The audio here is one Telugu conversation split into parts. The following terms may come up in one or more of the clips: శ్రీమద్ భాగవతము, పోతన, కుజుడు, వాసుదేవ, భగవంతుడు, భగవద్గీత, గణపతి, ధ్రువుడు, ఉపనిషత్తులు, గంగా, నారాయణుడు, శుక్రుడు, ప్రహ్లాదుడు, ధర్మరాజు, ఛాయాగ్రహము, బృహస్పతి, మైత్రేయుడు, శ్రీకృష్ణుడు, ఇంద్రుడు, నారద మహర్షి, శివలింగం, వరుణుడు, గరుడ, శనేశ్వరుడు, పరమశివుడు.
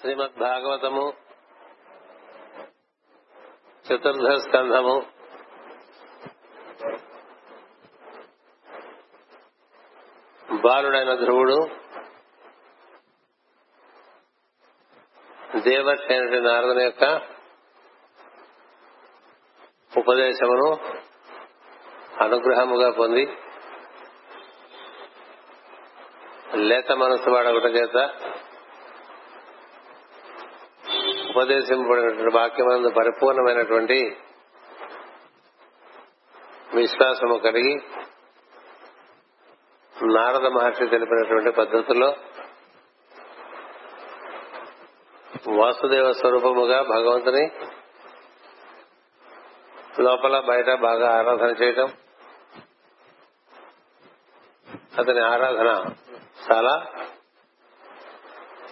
శ్రీమద్ భాగవతము చతుర్థ స్కంధము బాలుడైన ధ్రువుడు, దేవర్షి అయిన నారదుని యొక్క ఉపదేశమును అనుగ్రహముగా పొంది లేత మనసు వాడవుట చేత ఉపదేశింపబడినటువంటి వాక్యమందు పరిపూర్ణమైనటువంటి విశ్వాసము కలిగి నారద మహర్షి తెలిపినటువంటి పద్ధతిలో వాసుదేవ స్వరూపముగా భగవంతుని లోపల బయట బాగా ఆరాధన చేయటం, అతని ఆరాధన చాలా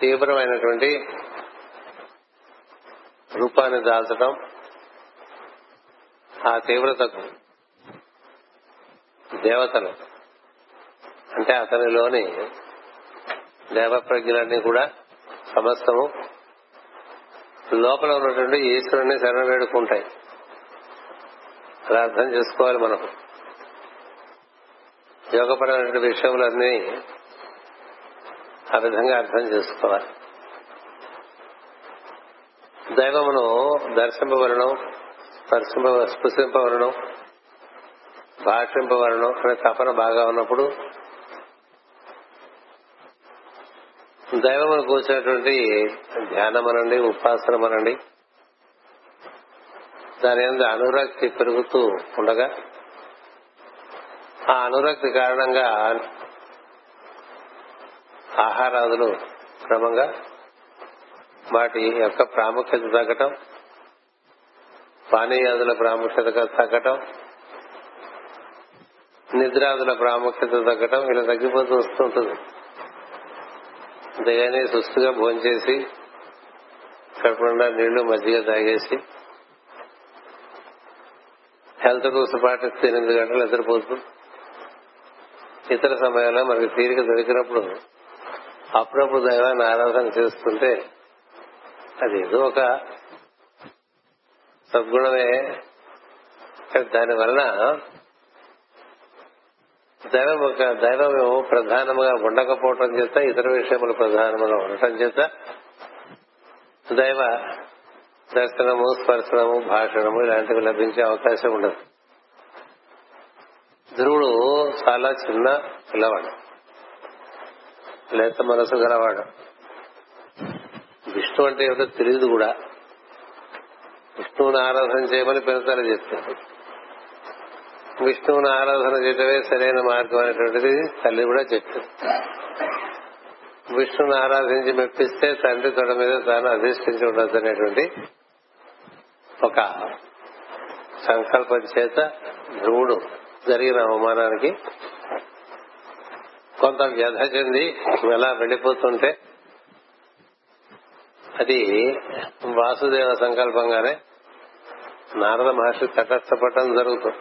తీవ్రమైనటువంటి రూపాన్ని దాల్చడం, ఆ తీవ్రతకు దేవతలు అంటే అతనిలోని దేవప్రజ్ఞలన్నీ కూడా సమస్తము లోపల ఉన్నటువంటి ఈశ్వరుని శరణ వేడుకుంటాయి. అలా అర్థం చేసుకోవాలి. మనకు యోగపరమైన విషయములన్నీ ఆ విధంగా అర్థం చేసుకోవాలి. దైవమును దర్శింపవలనం, స్పృశింపవలనం, భాషింపవలనం అనే తపన బాగా ఉన్నప్పుడు దైవమును కూర్చున్నటువంటి ధ్యానమనండి, ఉపాసనమనండి, దాని యందు అనురక్తి పెరుగుతూ ఉండగా ఆ అనురక్తి కారణంగా ఆహారాదులు క్రమంగా వాటి యొక్క ప్రాముఖ్యత తగ్గటం, పానీయాదుల ప్రాముఖ్యత తగ్గటం, నిద్రాదుల ప్రాముఖ్యత తగ్గటం, ఇలా తగ్గిపోతూ వస్తుంటుంది. అంతేగాని సుస్థిగా భోంచేసి కడుపుండా నీళ్లు మజ్జిగ తాగేసి హెల్త్ కోసం పాటిస్తే 8 గంటలు నిద్రపోతూ ఇతర సమయంలో మనకి తీరిక దొరికినప్పుడు అప్పుడప్పుడు దైవాన్ని ఆరాధన చేస్తుంటే అది ఏదో ఒక సద్గుణమే. దాని వలన దైవము ప్రధానముగా ఉండకపోవటం చేత, ఇతర విషయములు ప్రధానముగా ఉండటం చేత దైవ దర్శనము, స్పర్శనము, భాషణము ఇలాంటివి లభించే అవకాశం ఉండదు. ధ్రువుడు చాలా చిన్న పిల్లవాడు, లేత మనసు గలవాడు. విష్ణు అంటే ఏమిటో తెలియదు కూడా. విష్ణువుని ఆరాధన చేయమని పెద్దలు చెప్తారు. విష్ణువుని ఆరాధన చేయటమే సరైన మార్గం అనేటువంటిది తల్లి కూడా చెప్తారు. విష్ణువుని ఆరాధించి మెప్పిస్తే తండ్రి తొడ మీద తాను అధిష్ఠించి ఉండొచ్చు అనేటువంటి ఒక సంకల్పం చేత ధ్రువుడు జరిగిన అవమానానికి కొంత వ్యధ చెంది ఎలా వెళ్లిపోతుంటే అది వాసుదేవ సంకల్పంగానే నారద మహర్షి తటస్థపడటం జరుగుతుంది.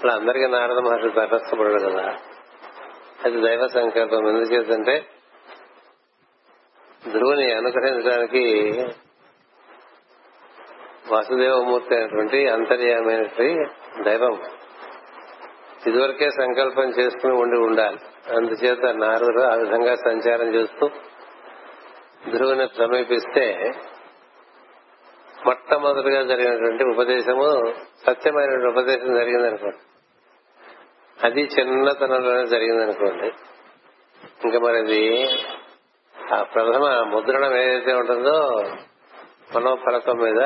అలా అందరికీ నారద మహర్షి తటస్థపడడు కదా, అది దైవ సంకల్పం. ఎందుచేతంటే ధ్రువుని అనుగ్రహించడానికి వాసుదేవమూర్తి అయినటువంటి అంతర్యామైనటువంటి దైవం ఇదివరకే సంకల్పం చేసుకుని ఉండాలి. అందుచేత నారదుడు ఆ విధంగా సంచారం చేస్తూ ధ్రువుని సమీపిస్తే మొట్టమొదటిగా జరిగినటువంటి ఉపదేశము సత్యమైన ఉపదేశం జరిగిందనుకోండి. అది చిన్నతనంలోనే జరిగిందనుకోండి. ఇంకా మరి అది ఆ ప్రథమ ముద్రణం ఏదైతే ఉంటుందో మనోఫలకం మీద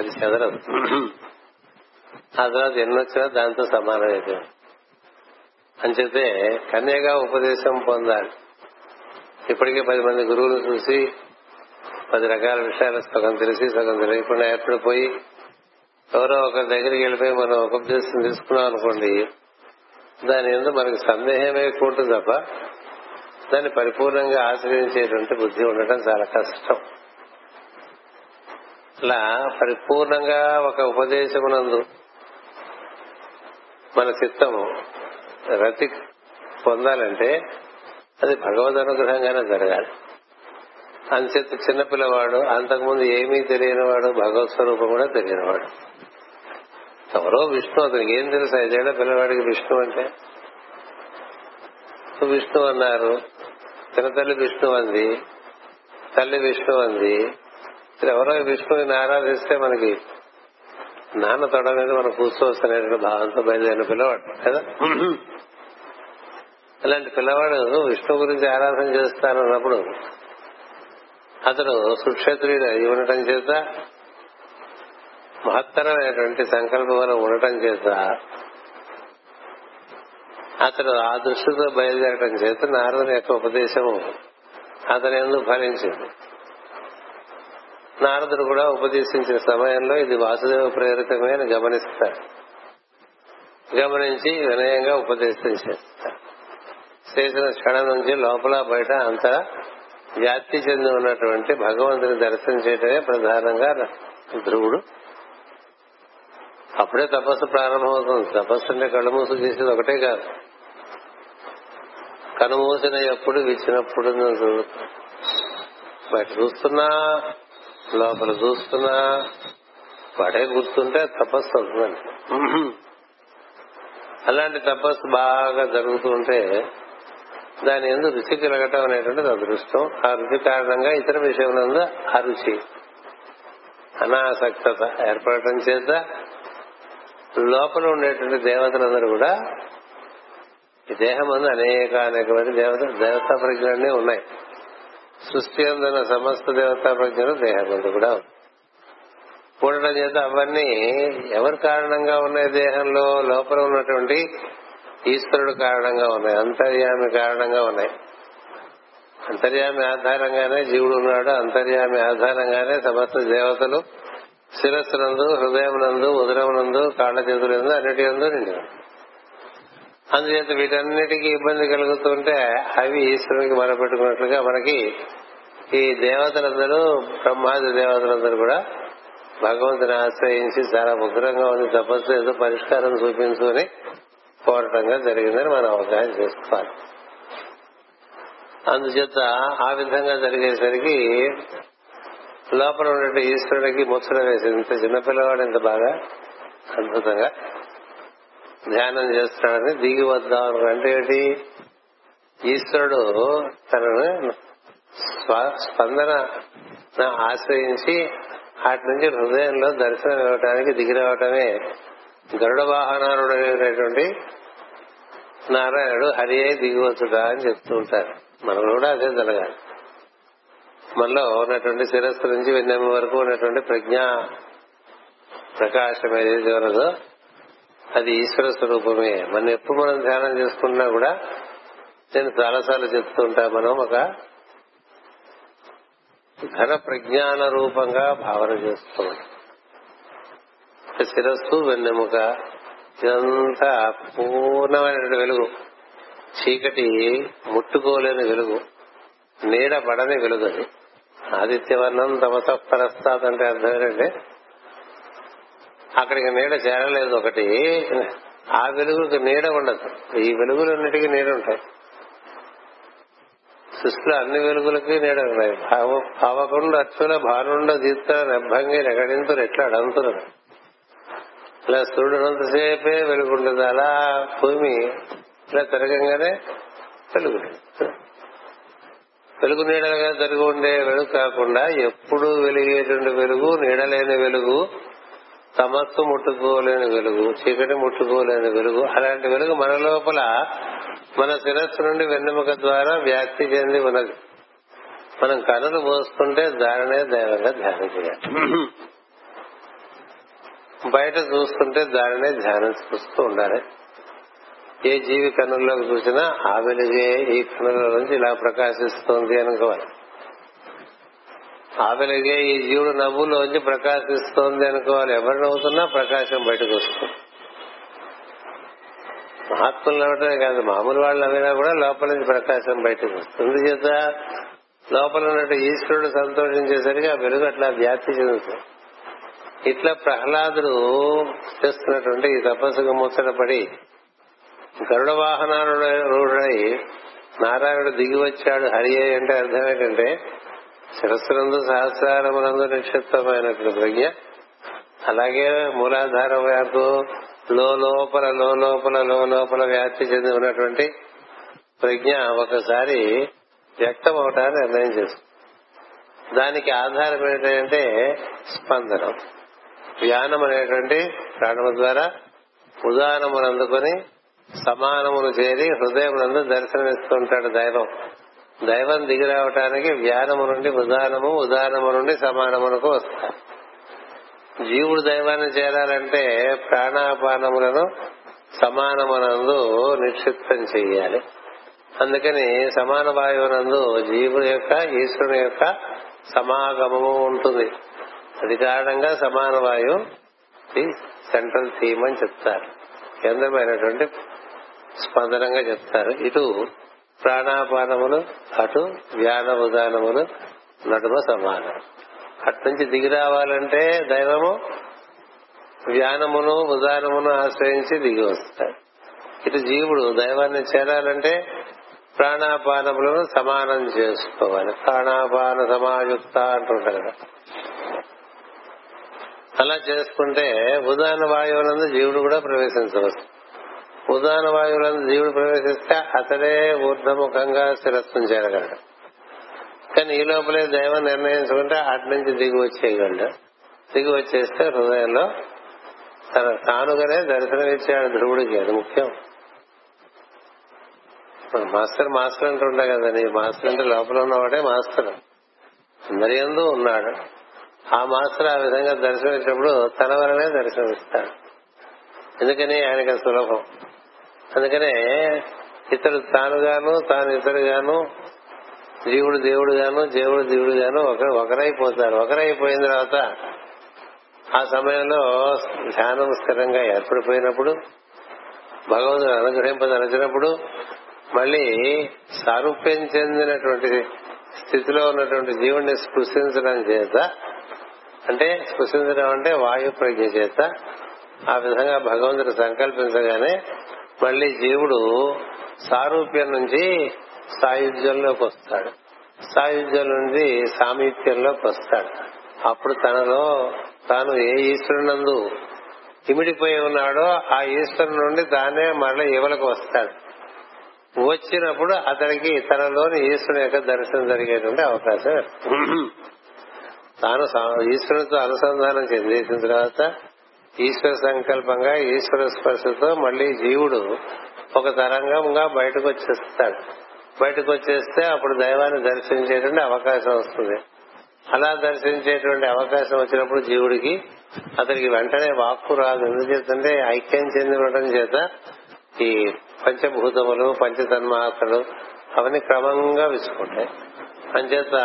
అది చెదరదు. ఆ తర్వాత ఎన్నొచ్చినా దాంతో సమానమైతే అంచేతే కన్యగా ఉపదేశం పొందాలి. ఇప్పటికే 10 మంది గురువులు చూసి 10 రకాల విషయాలు సగం తెలిసి సగం తెలియకుండా ఎప్పుడు పోయి ఎవరో ఒకరి దగ్గరికి వెళ్ళిపోయి మనం ఒక ఉపదేశం తీసుకున్నాం అనుకోండి, దాని ఎందుకు మనకు సందేహమే కూడదు తప్ప దాన్ని పరిపూర్ణంగా ఆచరించేటువంటి బుద్ధి ఉండటం చాలా కష్టం. అలా పరిపూర్ణంగా ఒక ఉపదేశమునందు మన చిత్తము రతి పొందాలంటే అది భగవద్ అనుగ్రహంగానే జరగాలి. అంచేత చిన్నపిల్లవాడు, అంతకుముందు ఏమీ తెలియనివాడు, భగవత్ స్వరూపం కూడా తెలియనివాడు. ఎవరో విష్ణు, అతనికి ఏం తెలుసు? ఐదేళ్ల పిల్లవాడికి విష్ణు అంటే విష్ణు అన్నారు, చిన్నతల్లి విష్ణు అంది, తల్లి విష్ణు అంది. ఎవరో విష్ణువుని ఆరాధిస్తే మనకి నాన్న తొడ మీద మనం కూర్చోవస్తున్న భావంతో బయలుదేరిన పిల్లవాడు కదా. అలాంటి పిల్లవాడు విష్ణు గురించి ఆరాధన చేస్తానన్నప్పుడు అతడు సుక్షేత్రుడు ఉండటం చేత, మహత్తరమైనటువంటి సంకల్పం వల్ల ఉండటం చేత, అతడు ఆ దృష్టితో బయలుదేరటం చేత నారదుని యొక్క ఉపదేశము అతని ఎందుకు ఫలించింది. నారదుడు కూడా ఉపదేశించిన సమయంలో ఇది వాసుదేవ ప్రేరితమే అని గమనిస్తాడు. గమనించి వినయంగా ఉపదేశించేస్తాడు. చేసిన క్షణం నుంచి లోపల బయట అంతా వ్యాప్తి చెంది ఉన్నటువంటి భగవంతుని దర్శనం చేయటమే ప్రధానంగా ధ్రువుడు. అప్పుడే తపస్సు ప్రారంభమవుతుంది. తపస్సు అంటే కళ్ళు మూసి చేసేది ఒకటే కాదు, కనుమూసిన ఎప్పుడు విచ్చినప్పుడు బయట చూస్తున్నా లోపల చూస్తున్నా వాడే గుర్తుంటే తపస్సు అవుతుందండి. అలాంటి తపస్సు బాగా జరుగుతూ ఉంటే దాని ఎందు రుచి కలగటం అనేటువంటిది అదృష్టం. ఆ రుచి కారణంగా ఇతర విషయంలో ఆ రుచి అనాసక్తత ఏర్పడటం చేత లోపల ఉండేటువంటి దేవతలందరూ కూడా ఈ దేహం అందు అనేకమైన దేవతా ప్రజ్ఞలన్నీ ఉన్నాయి. సృష్టి అందున్న సమస్త దేవతా ప్రజ్ఞలు దేహం అందు కూడా ఉండడం చేత అవన్నీ ఎవరి కారణంగా ఉన్నాయి? దేహంలో లోపల ఉన్నటువంటి ఈశ్వరుడు కారణంగా ఉన్నాయి, అంతర్యామి కారణంగా ఉన్నాయి. అంతర్యామి ఆధారంగానే జీవుడు ఉన్నాడు, అంతర్యామి ఆధారంగానే సమస్త దేవతలు శిరస్సునందు, హృదయమునందు, ఉదరమునందు, కాళ్ల చేతులందు, అన్నిటి యందు నిండి. అందుచేత వీటన్నిటికీ ఇబ్బంది కలుగుతుంటే అవి ఈశ్వరునికి మొరపెట్టుకున్నట్లుగా మనకి ఈ దేవతలందరూ, బ్రహ్మాది దేవతలందరూ కూడా భగవంతుని ఆశ్రయించి చాలా ఉగ్రంగా ఉంది తపస్సు, ఏదో పరిష్కారం చూపించు అని కోరటంగా జరిగిందని మనం అవగాహన చేసుకోవాలి. అందుచేత ఆ విధంగా జరిగేసరికి లోపల ఉన్నట్టు ఈశ్వరుడికి ముచ్చట వేసింది. ఇంత చిన్నపిల్లవాడు ఇంత బాగా అద్భుతంగా ధ్యానం చేస్తున్నాడని దిగి వద్దాం అంటే ఏంటి? ఈశ్వరుడు తనను స్పందన ఆశ్రయించి వాటి నుంచి హృదయంలో దర్శనం ఇవ్వటానికి దిగిరవటమే గరుడ వాహనారుడు అనేటువంటి నారాయణుడు హరి అయి దిగివచ్చుట అని చెప్తూ ఉంటారు. మనం కూడా అదే జరగాలి. మనలో ఉన్నటువంటి శిరస్సు నుంచి వెన్నెమ్మ వరకు ఉన్నటువంటి ప్రజ్ఞా ప్రకాశం ఏదైతే ఉన్నదో అది ఈశ్వర స్వరూపమే. మనం ఎప్పుడు మనం ధ్యానం చేసుకున్నా కూడా, నేను చాలాసార్లు చెప్తూ ఉంటా, మనం ఒక ఘన ప్రజ్ఞాన రూపంగా భావన చేస్తూ ఉంటాం. శిరస్సు, వెన్నెముక, ఇదంతా పూర్ణమైన వెలుగు, చీకటి ముట్టుకోలేని వెలుగు, నీడ పడని వెలుగు. అది ఆదిత్యవర్ణం తమస పరస్తాత్ అంటే అర్థం ఏంటంటే అక్కడికి నీడ చేరలేదు ఒకటి, ఆ వెలుగుకి నీడ ఉండదు. ఈ వెలుగులన్నిటికీ నీడ ఉంటాయి. సృష్టిలో అన్ని వెలుగులకి నీడ ఉన్నాయి. భావకుండా అచ్చుల భానుండ దీప్త నెబ్బంగి రెగడింతు రెట్లా అడంతులు. ఇలా సూర్యుడంతసేపే వెలుగుంటుంది, అలా భూమి ఇలా తిరగంగానే వెలుగుంటుంది. వెలుగు నీడలుగా తిరిగి ఉండే వెలుగు కాకుండా ఎప్పుడు వెలిగేటువంటి వెలుగు, నీడలేని వెలుగు, తమస్సు ముట్టుకోలేని వెలుగు, చీకటి ముట్టుకోలేని వెలుగు, అలాంటి వెలుగు మన లోపల మన శిరస్సు నుండి వెన్నెముక ద్వారా వ్యాప్తి చెంది ఉన్నది. మనం కనులు మోసుకుంటే దానినే దైవంగా ధ్యానం చేయాలి. బయట చూస్తుంటే దానినే ధ్యానం చూస్తూ ఉండాలి. ఏ జీవి కన్నుల్లోకి చూసినా ఆ వెలుగే ఈ కన్నుల నుంచి ఇలా ప్రకాశిస్తోంది అనుకోవాలి. ఆ వెలుగే ఈ జీవుడు నవ్వులోంచి ప్రకాశిస్తోంది అనుకోవాలి. ఎవరు నవ్వుతున్నా ప్రకాశం బయటకు వస్తుంది. మహాత్ములు నవ్వటమే కాదు, మామూలు వాళ్ళు నవ్వినా కూడా లోపల నుంచి ప్రకాశం బయటకు వస్తుంది. అందుచేత లోపల ఉన్నట్టు ఈశ్వరుడు సంతోషించేసరికి ఆ వెలుగు అట్లా వ్యాప్తి చెందుతుంది. ఇట్లా ప్రహ్లాదుడు చేస్తున్నటువంటి ఈ తపస్సుకు ముచ్చటపడి గరుడ వాహనారుడై నారాయణుడు దిగి వచ్చాడు హరియే అంటే అర్థం ఏంటంటే శిరస్సునందు సహస్రారమునందు నిక్షిప్తమైన ప్రజ్ఞ అలాగే మూలాధార వ్యాపు లోపల వ్యాప్తి చెంది ఉన్నటువంటి ప్రజ్ఞ ఒకసారి వ్యక్తం అవటాన్ని నిర్ణయం చేస్తుంది. దానికి ఆధారం ఏంటంటే స్పందనం. వ్యానం అనేటువంటి ప్రాణము ద్వారా ఉదానమును అందుకుని సమానమును చేరి హృదయమునందు దర్శనమిస్తూ ఉంటాడు దైవం. దైవం దిగి రావటానికి వ్యానము నుండి ఉదానము, ఉదానము నుండి సమానమునకు వస్తాడు. జీవుడు దైవాన్ని చేరాలంటే ప్రాణాపానములను సమానమునందు నిక్షిప్తం చెయ్యాలి. అందుకని సమాన వాయువునందు జీవుని యొక్క ఈశ్వరుని యొక్క సమాగమము ఉంటుంది. అది కారణంగా సమాన వాయువు సెంట్రల్ థీమ్ అని చెప్తారు, కేంద్రమైనటువంటి స్పందనంగా చెప్తారు. ఇటు ప్రాణాపానములు, అటు వ్యాన ఉదానములు, నడుమ సమానం. అట్నుంచి దిగి రావాలంటే దైవము వ్యానమును ఉదానమును ఆశ్రయించి దిగి వస్తాడు. ఇటు జీవుడు దైవాన్ని చేరాలంటే ప్రాణాపానములను సమానం చేసుకోవాలి. ప్రాణాపాన సమాయుక్త అంటుంటారు కదా. అలా చేసుకుంటే ఉదాన వాయువులందు జీవుడు కూడా ప్రవేశించవచ్చు. ఉదాన వాయువులందు జీవుడు ప్రవేశిస్తే అతడే ఊర్ధముఖంగా శిరస్సును చేరగలడు. కానీ ఈ లోపలే దైవం నిర్ణయించుకుంటే అటు నుంచి దిగి వచ్చేయగలడు. దిగి వచ్చేస్తే హృదయంలో తన తానుగానే దర్శనమిచ్చాడు ధ్రువుడికి. అది ముఖ్యం. మాస్టర్ అంటూ ఉంటా కదా, నీ మాస్టర్ అంటే లోపల ఉన్నవాడే మాస్టర్, అందరి యందు ఉన్నాడు. ఆ మాస్టర్ ఆ విధంగా దర్శనమిచ్చినప్పుడు తన వలనే దర్శనమిస్తాడు. ఎందుకని ఆయనకు సులభం. అందుకనే ఇతడు తానుగాను, తాను ఇతరుగాను, జీవుడు దేవుడుగాను, దేవుడు దేవుడుగాను ఒకరైపోతారు. ఒకరైపోయిన తర్వాత ఆ సమయంలో ధ్యానం స్థిరంగా ఏర్పడిపోయినప్పుడు, భగవంతుడు అనుగ్రహింపదలచినప్పుడు మళ్లీ సారూప్యం చెందినటువంటి స్థితిలో ఉన్నటువంటి జీవుడిని స్పృశించడం చేత, అంటే స్పృశించడం అంటే వాయు ప్రజ్ఞ చేత ఆ విధంగా భగవంతుడు సంకల్పించగానే మళ్లీ జీవుడు సారూప్యం నుంచి సాయుధ్యంలోకి వస్తాడు. సాయుధ్యం నుండి సామీప్యంలోకి వస్తాడు. అప్పుడు తనలో తాను ఏ ఈశ్వరునందు ఇమిడిపోయి ఉన్నాడో ఆ ఈశ్వరు నుండి తానే మరల ఇవలకు వస్తాడు. వచ్చినప్పుడు అతనికి తనలోని ఈశ్వరుని యొక్క దర్శనం జరిగేటువంటి అవకాశం. తాను ఈశ్వరునితో అనుసంధానం చేసిన తర్వాత ఈశ్వర సంకల్పంగా ఈశ్వర స్పర్శతో మళ్లీ జీవుడు ఒక తరంగంగా బయటకు వచ్చేస్తాడు. బయటకు వచ్చేస్తే అప్పుడు దైవాన్ని దర్శించేటువంటి అవకాశం వస్తుంది. అలా దర్శించేటువంటి అవకాశం వచ్చినప్పుడు జీవుడికి అతనికి వెంటనే వాక్కు రాదు. ఎందుచేతంటే ఐక్యం చెంది ఉండటం చేత ఈ పంచభూతములు, పంచతన్మాత్రలు అవన్నీ క్రమంగా విసుకుంటాయి. అంచేత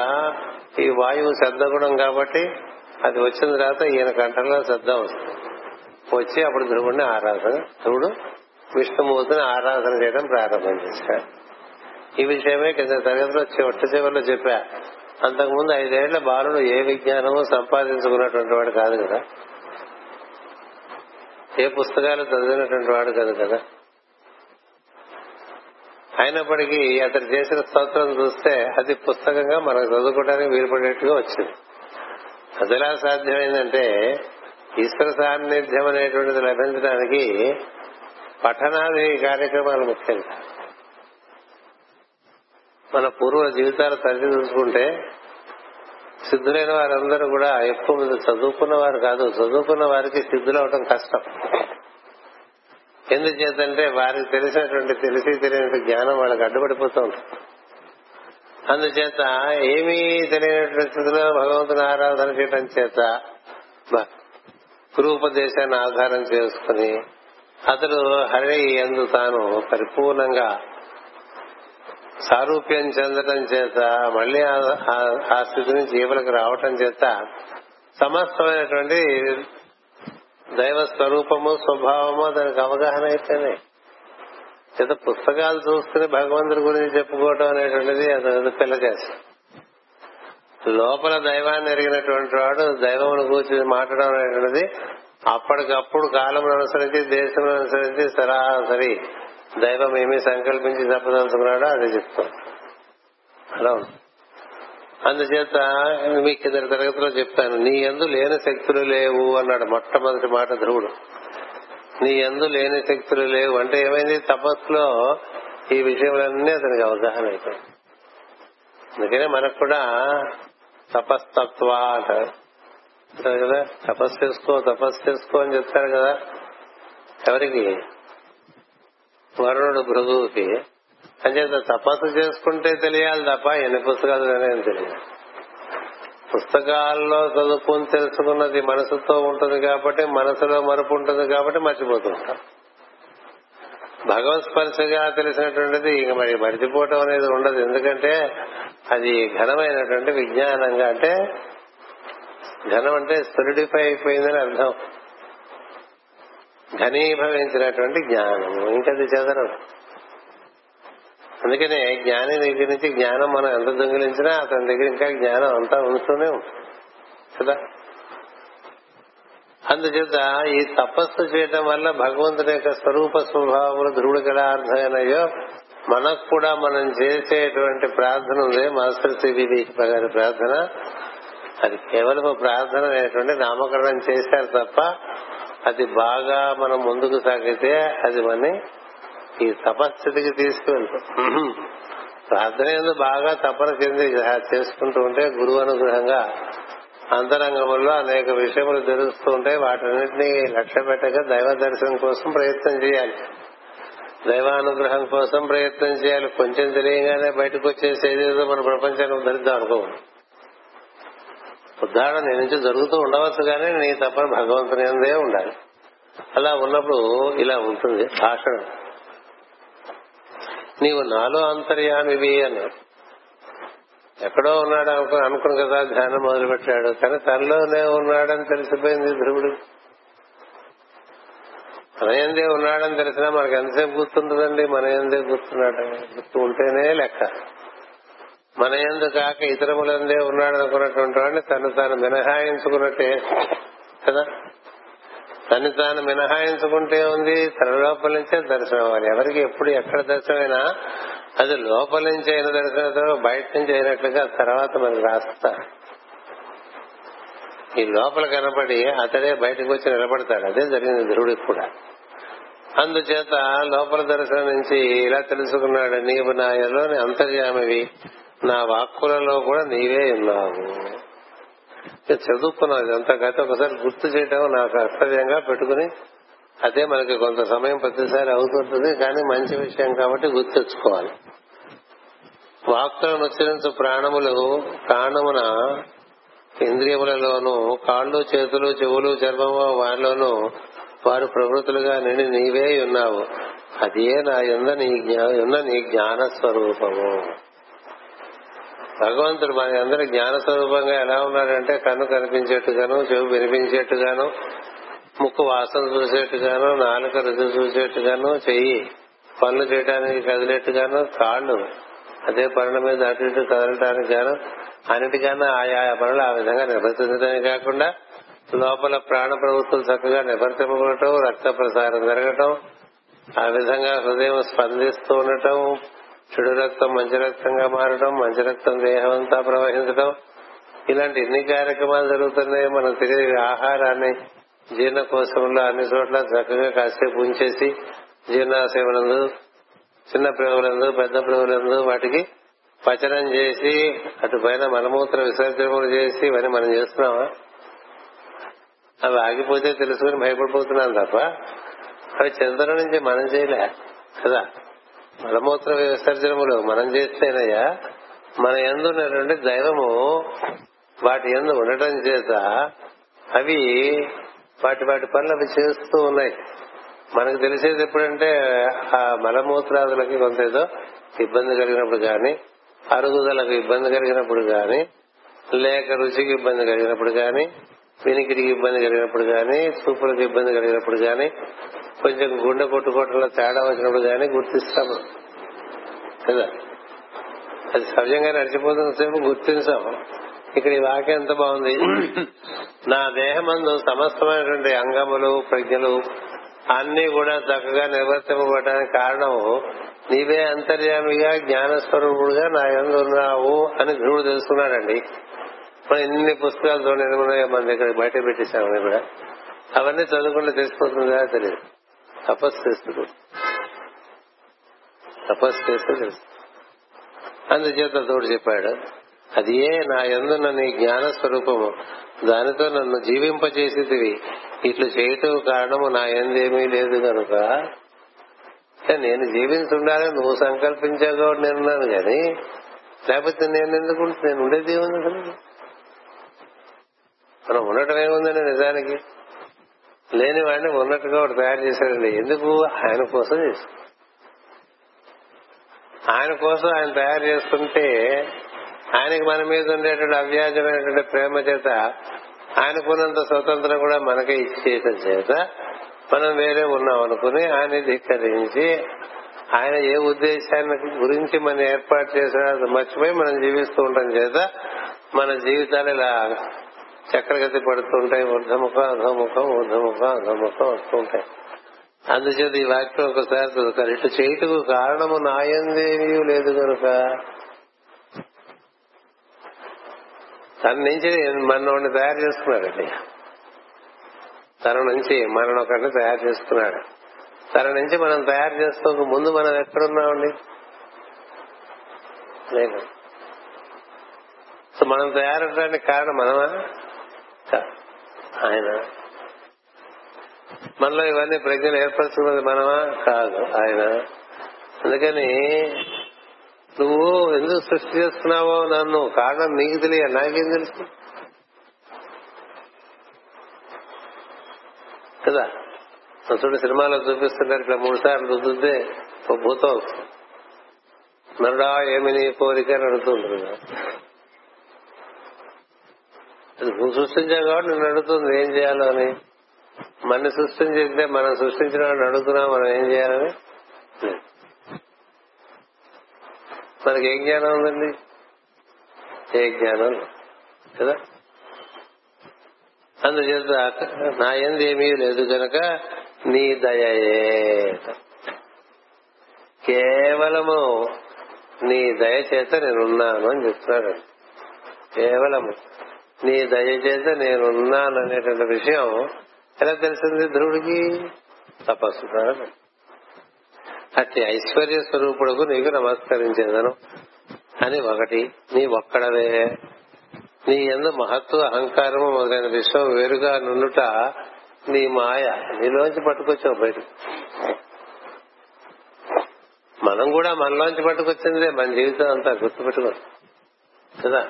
ఈ వాయువు శబ్దగుణం కాబట్టి అది వచ్చిన తర్వాత ఈయన కంఠంలో శబ్దం వస్తుంది. వచ్చి అప్పుడు ధ్రువుడిని ఆరాధన, ధ్రువుడు విష్ణుమూర్తిని ఆరాధన చేయడం ప్రారంభం చేశాడు. ఈ విషయమే కింద తరగతిలో చివరిలో చెప్పా. అంతకుముందు 5 ఏళ్ల బాలుడు ఏ విజ్ఞానము సంపాదించుకున్నటువంటి వాడు కాదు కదా, ఏ పుస్తకాలు చదివినటువంటి వాడు కాదు కదా. అయినప్పటికీ అతను చేసిన స్తోత్రం చూస్తే అది పుస్తకంగా మనకు చదువుకోవడానికి వీలుపడేట్టుగా వచ్చింది. అది ఎలా సాధ్యమైందంటే ఈశ్వర సాన్నిధ్యం అనేటువంటిది లభించడానికి పఠనాది కార్యక్రమాలు ముఖ్యంగా. మన పూర్వ జీవితాలు తల్లి చూసుకుంటే సిద్ధులైన వారందరూ కూడా ఎక్కువ మంది చదువుకున్న వారు కాదు. చదువుకున్న వారికి సిద్ధులు అవడం కష్టం. ఎందుచేతంటే వారికి తెలిసినటువంటి తెలియని జ్ఞానం వాళ్ళకి అడ్డుపడిపోతూ ఉంటుంది. అందుచేత ఏమీ తెలియనటువంటి స్థితిలో భగవంతుని ఆరాధన చేయడం చేత గురూపదేశాన్ని ఆధారం చేసుకుని అతడు హరి యందు తాను పరిపూర్ణంగా సారూప్యం చెందటం చేత మళ్లీ ఆ స్థితి నుంచి జీవులకు రావటం చేత సమస్తమైనటువంటి దైవ స్వరూపము, స్వభావము దానికి అవగాహన అయిపోయినాయి. చేత పుస్తకాలు చూసుకుని భగవంతుడి గురించి చెప్పుకోవటం అనేటువంటిది అది పిల్ల చేసి, లోపల దైవాన్ని ఎరిగినటువంటి వాడు దైవమును కూర్చొని మాట్లాడడం అనేటువంటిది అప్పటికప్పుడు కాలమును అనుసరించి, దేశమును అనుసరించి సరాసరి దైవం ఏమీ సంకల్పించి తప్పదలుచుకున్నాడో అది చెప్తాం. అలా అందుచేత మీకు ఇద్దరు తరగతిలో చెప్పాను, నీ యందు లేని శక్తులు లేవు అన్నాడు. మొట్టమొదటి మాట ధ్రువుడు, నీ యందు లేని శక్తులు లేవు అంటే ఏమైంది? తపస్సులో ఈ విషయంలన్నీ అతనికి అవగాహన అయిపోయింది. అందుకనే మనకు కూడా తపస్తత్వ అంటారు కదా, తపస్సు చేసుకో అని చెప్తారు కదా. ఎవరికి? వరుణుడు భృగువుకి. అంచేత తపస్సు చేసుకుంటే తెలియాలి తప్ప ఎన్ని పుస్తకాలు వినేది తెలియదు. పుస్తకాల్లో చదువుకుని తెలుసుకున్నది మనసుతో ఉంటుంది కాబట్టి, మనసులో మరపు ఉంటుంది కాబట్టి మర్చిపోతుంటాం. భగవత్ స్పర్శగా తెలిసినటువంటిది ఇక మరి మర్చిపోవటం అనేది ఉండదు. ఎందుకంటే అది ఘనమైనటువంటి విజ్ఞానంగా, అంటే ఘనం అంటే సొలిడిఫై అయిపోయిందని అర్థం, ఘనీభవించినటువంటి జ్ఞానము. ఇంకది చదరం. అందుకనే జ్ఞాని దగ్గర నుంచి జ్ఞానం మనం ఎంత దొంగిలించినా అతని దగ్గర ఇంకా జ్ఞానం అంతా ఉంటూనే కదా. అందుచేత ఈ తపస్సు చేయడం వల్ల భగవంతుని యొక్క స్వరూప స్వభావములు ధ్రువుడికి ఎలా అర్థమైనాయో మనకు కూడా మనం చేసేటువంటి ప్రార్థన ఉంది. మాస్టర్ సిబిడి గారి ప్రార్థన, అది కేవలం ప్రార్థన అనేటువంటి నామకరణం చేశారు తప్ప, అది బాగా మనం ముందుకు సాగితే అది మన ఈ తపస్థితికి తీసుకువెళ్తాం. ప్రార్థన ఏదో బాగా తపన చెంది చేసుకుంటూ ఉంటే గురువు అనుగ్రహంగా అంతరంగంలో అనేక విషయములు తెలుస్తూ ఉంటాయి. వాటన్నిటినీ లక్ష్య పెట్టక దైవ దర్శనం కోసం ప్రయత్నం చేయాలి, దైవానుగ్రహం కోసం ప్రయత్నం చేయాలి. కొంచెం తెలియగానే బయటకు వచ్చేసి ఏదేదో మన ప్రపంచాన్ని ఉద్ధరిద్దాం అనుకోవాలి. ఉద్ధారణ నీ నుంచి జరుగుతూ ఉండవచ్చు, కానీ నీ తపన భగవంతుని యందే ఉండాలి. అలా ఉన్నప్పుడు ఇలా ఉంటుంది భాషణం. నీవు నాలో అంతర్యామివి అన్నాడు. ఎక్కడో ఉన్నాడు అనుకుని కదా ధ్యానం మొదలు పెట్టాడు, కానీ తనలోనే ఉన్నాడని తెలిసిపోయింది ధ్రువుడు. మన ఎందే ఉన్నాడని తెలిసినా మనకు ఎంతసేపు గుర్తుంటుందండి? మన ఎందే గుర్తున్నాడు, గుర్తు ఉంటేనే లెక్క. మన ఎందు కాక ఇతరములందే ఉన్నాడనుకున్నటువంటి వాడిని తను తాను మినహాయించుకున్నట్టే కదా. తను తాను మినహాయించుకుంటే ఉంది, తన లోపల నుంచే దర్శనం అవ్వాలి. ఎవరికి ఎప్పుడు ఎక్కడ దర్శనమైనా అది లోపల నుంచి అయిన దర్శనం, బయట నుంచి అయినట్లుగా తర్వాత మనం రాస్తా. ఈ లోపల కనపడి అతడే బయటకు వచ్చి నిలబడతాడు. అదే జరిగింది ధ్రువుడికి కూడా. అందుచేత లోపల దర్శనం నుంచి ఇలా తెలుసుకున్నాడు, నీవు నాలోని అంతర్యామివి, నా వాక్కులలో కూడా నీవే ఉన్నావు. చదువుకున్నావు ఇదంతా గత, ఒకసారి గుర్తు చేయడం నా కర్తవ్యంగా పెట్టుకుని, అదే మనకి కొంత సమయం ప్రతిసారి అవుతుంటుంది, కానీ మంచి విషయం కాబట్టి గుర్తు తెచ్చుకోవాలి. వాక్కులను ఉచ్చరించు ప్రాణములు ప్రాణమున ఇంద్రియములలోను, కాళ్ళు చేతులు చెవులు చర్మము వారిలోను వారు ప్రవృత్తులుగా నిండి నీవే ఉన్నావు. అదే నా యున్న నీ జ్ఞాన స్వరూపము. భగవంతుడు మన అందరి జ్ఞాన స్వరూపంగా ఎలా ఉన్నాడంటే, కన్ను కనిపించేట్టుగాను, చెవి వినిపించేట్టుగాను, ముక్కు వాసన చూసేట్టుగాను, నాలుక రుచి చూసేట్టుగాను, చెయ్యి పనులు చేయడానికి కదిలేట్టుగాను, కాళ్ళు అదే పనుల మీద అటు ఇటు కదలటానికి గాను, అన్నిటికన్నా ఆయా పనులు ఆ విధంగా నిర్వర్తించడానికి కాకుండా లోపల ప్రాణ ప్రవృత్తులు చక్కగా నిర్వర్తింపబడటం, రక్త ప్రసారం జరగటం, ఆ విధంగా హృదయం స్పందిస్తూ ఉండటం, చెడు రక్తం మంచి రక్తంగా మారడం, మంచి రక్తం దేహం అంతా ప్రవహించడం, ఇలాంటి ఎన్ని కార్యక్రమాలు జరుగుతున్నాయి. మనం తినే ఆహారాన్ని జీర్ణకోశంలో అన్ని చోట్ల చక్కగా కాసేపు ఉంచేసి జీర్ణాశయములందు, చిన్న ప్రేవులందు, పెద్ద ప్రేవులందు వాటికి పచనం చేసి అటు పైన మలమూత్ర విసర్జనములు చేసి ఇవన్నీ మనం చేస్తున్నామా? అవి ఆగిపోతే తెలుసుకుని భయపడిపోతున్నాం తప్ప అవి చంద్రుడి నుంచి మనం చేయలే కదా. మలమూత్ర విసర్జనములు మనం చేస్తేనయ్యా మన యందు ఉన్నటువంటి దైవము వాటి యందు ఉండటం చేత అవి వాటి వాటి పనులు అవి చేస్తూ ఉన్నాయి. మనకు తెలిసేది ఎప్పుడంటే ఆ మలమూత్రాదులకి కొంత ఏదో ఇబ్బంది కలిగినప్పుడు గాని, అరుగుదలకు ఇబ్బంది కలిగినప్పుడు గాని, లేక రుచికి ఇబ్బంది కలిగినప్పుడు గాని, వినికిడికి ఇబ్బంది కలిగినప్పుడు గాని, చూపులకు ఇబ్బంది కలిగినప్పుడు గాని, కొంచెం గుండె కొట్టుకోవటంలో తేడా వచ్చినప్పుడు గాని గుర్తిస్తాము కదా. అది సహజంగా నడిచిపోతున్న సేపు గుర్తించాము. ఇక్కడ ఈ వాక్యం ఎంత బాగుంది, నా దేహమందు సమస్తమైనటువంటి అంగములు ప్రజ్ఞలు అన్ని కూడా చక్కగా నిర్వర్తింపబడటానికి కారణము నీవే అంతర్యామిగా జ్ఞానస్వరూపుడుగా నా యందు ఉన్నావు అని ధ్రువుడు తెలుసుకున్నాడండి. మనం ఇన్ని పుస్తకాలతో నేను మన దగ్గర బయట పెట్టేశామని కూడా అవన్నీ చదువుకుంటే తెలిసిపోతుందా? తెలియదు. తపస్సు చేస్తూ తెలుసు. అందుచేత తోడు చెప్పాడు, అది ఏ నా యందున్న నీ జ్ఞాన స్వరూపము, దానితో నన్ను జీవింపచేసేదివి. ఇట్లు చేయటం కారణము నా యందేమీ లేదు కనుక నేను జీవించుండాలని నువ్వు సంకల్పించావు కాబట్టి నేనున్నాను. కానీ లేకపోతే నేను ఉండేది ఏముంది? అసలు మనం ఉండటం ఏముందండి? నిజానికి లేని వాడిని ఉన్నట్టుగా ఒకటి తయారు చేశాడండి. ఎందుకు? ఆయన కోసం చేశాడు. ఆయన కోసం ఆయన తయారు చేసుకుంటే ఆయనకి మన మీద ఉండేటువంటి అవ్యాజమైనటువంటి ప్రేమ చేత ఆయనకున్నంత స్వతంత్రం కూడా మనకి ఇచ్చేట చేత మనం వేరే ఉన్నాం అనుకుని ఆయన ధిక్కరించి ఆయన ఏ ఉద్దేశాన్ని గురించి మనం ఏర్పాటు చేసిన మర్చిపోయి మనం జీవిస్తూ ఉండటం చేత మన జీవితాలు ఇలా చక్రగతి పడుతుంటాయి. ఊర్ధముఖం వస్తుంటాయి. అందుచేత ఈ వాక్యం ఒకసారి చదువుతారు. ఇటు చేయుటకు కారణము నాయందేమీ లేదు కనుక తన నుంచి మనోడిని తయారు చేసుకున్నాడండి. తన నుంచి మననొకరిని తయారు చేసుకున్నాడు. తన నుంచి మనం తయారు చేసుకోక ముందు మనం ఎక్కడున్నామండి? లేదు. సో మనం తయారవడానికి కారణం మనమా? ఆయన. మనలో ఇవన్నీ ప్రజ్ఞలు ఏర్పరుచుకున్నది మనమా? కాదు, ఆయన. అందుకని నువ్వు ఎందుకు సృష్టి చేస్తున్నావో నన్ను కారణం నీకు తెలియదు, నాకేం తెలుసు కదా. చూడు, సినిమాలో చూపిస్తుంటారు ఇట్లా 3 సార్లు రుద్దుతే ఓ భూతం వస్తుంది. నరుడా ఏమి నీ కోరిక అని అడుగుతుంది. నువ్వు సృష్టించావు కాబట్టి నేను అడుగుతుంది ఏం చేయాలో అని. మన సృష్టించే మనం సృష్టించిన వాడిని అడుగుతున్నాం మనం ఏం చేయాలని. మనకి ఏ జ్ఞానం ఉందండి? ఏ జ్ఞానం కదా. అందుచేత నా యందు ఏమీ లేదు కనుక నీ దయయే, కేవలము నీ దయ చేత నేనున్నాను అని చెప్తున్నాడు. కేవలము నీ దయ చేత నేనున్నాను అనేటువంటి విషయం ఎలా తెలిసింది ధ్రువుడికి? తపస్సు ద్వారా. అతి ఐశ్వర్య స్వరూపుడుకు నీకు నమస్కరించేదను అని ఒకటి. నీ ఒక్కడవే. నీ యందు మహత్తు అహంకారము మొదలైన విశ్వం వేరుగా నుండుట నీ మాయ. నీలోంచి పట్టుకొచ్చావు బయట. మనం కూడా మనలోంచి పట్టుకొచ్చిందే మన జీవితం అంతా. గుర్తుపెట్టుకో కదా,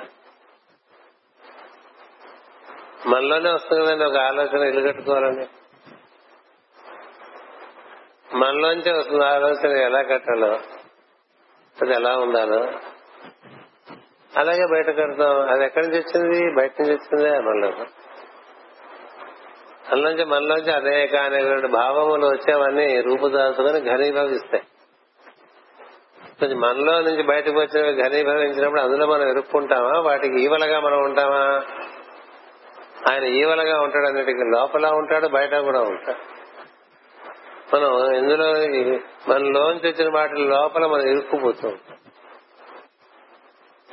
మనలోనే వస్తుంది కదండి ఒక ఆలోచన ఇల్లు కట్టుకోవాలని. మనలోంచే వస్తుంది ఆలోచన ఎలా కట్టాలో, అది ఎలా ఉండాలో. అలాగే బయట కడతాం. అది ఎక్కడి నుంచి వచ్చింది? బయట నుంచి వచ్చిందే. మనలోంచి అనేక అనేటువంటి భావములు వచ్చేవన్నీ రూపుదాల్చుకొని ఘనీభవిస్తాయి. కొంచెం మనలో నుంచి బయటకు వచ్చినవి ఘనీభవించినప్పుడు అందులో మనం ఎరుక్కుంటామా? వాటికి ఈవలగా మనం ఉంటామా? ఆయన ఈవలగా ఉంటాడు, అన్నిటికీ లోపల ఉంటాడు, బయట కూడా ఉంటాడు. మనం ఇందులో మనలోంచి వచ్చిన వాటి లోపల మనం ఇరుక్కుపోతాం.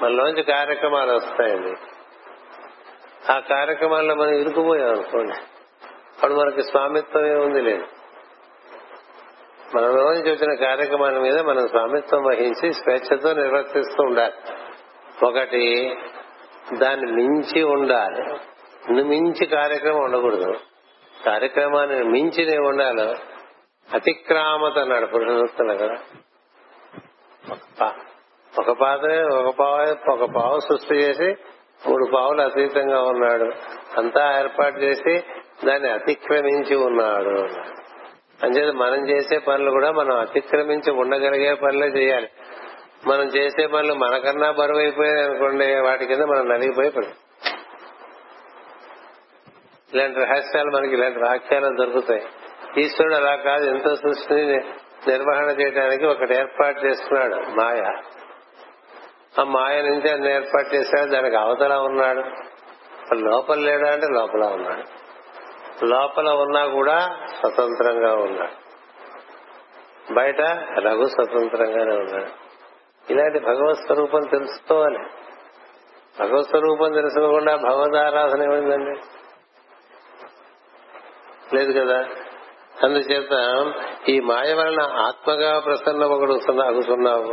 మనలోంచి కార్యక్రమాలు వస్తాయండి. ఆ కార్యక్రమాల్లో మనం ఇరుక్కుపోయాం అనుకోండి, అప్పుడు మనకి స్వామిత్వం ఏముంది? లేదు. మనలోంచి వచ్చిన కార్యక్రమాల మీద మనం స్వామిత్వం వహించి స్వేచ్ఛతో నిర్వర్తిస్తూ ఉండాలి. ఒకటి, దాన్ని మించి ఉండాలి. మించి కార్యక్రమం ఉండకూడదు. కార్యక్రమాన్ని మించి నేను ఉండాలో. అతిక్రామత అన్నాడు పురుషోత్తముడు కదా. ఒక పావు సృష్టి చేసి 3 పావులు అతీతంగా ఉన్నాడు. అంతా ఏర్పాటు చేసి దాన్ని అతిక్రమించి ఉన్నాడు. అంచేత మనం చేసే పనులు కూడా మనం అతిక్రమించి ఉండగలిగే పనులే చేయాలి. మనం చేసే పనులు మనకన్నా బరువు అయిపోయాయి అనుకోండి, వాటి కింద మనం నలిగిపోయి పడుతుంది. ఇలాంటి రహస్యాలు మనకి, ఇలాంటి వాక్యాలు దొరుకుతాయి. ఈశ్వరుడు అలా కాదు. ఎంతో సృష్టిని నిర్వహణ చేయడానికి ఒకటి ఏర్పాటు చేస్తున్నాడు, మాయ. ఆ మాయ నుంచి అన్ని ఏర్పాటు చేశాడు. దానికి అవతల ఉన్నాడు. లోపల లేడా అంటే లోపల ఉన్నాడు. లోపల ఉన్నా కూడా స్వతంత్రంగా ఉన్నాడు. బయట ఎలాగూ స్వతంత్రంగానే ఉన్నాడు. ఇలాంటి భగవత్ స్వరూపం తెలుసుకోవాలి. భగవత్ స్వరూపం తెలుసుకోకుండా భగవద్ ఆరాధన ఏమైందండి? లేదు కదా. అందుచేత ఈ మాయ వలన ఆత్మగా ప్రసన్న ఒకడు ఆగుతున్నావు.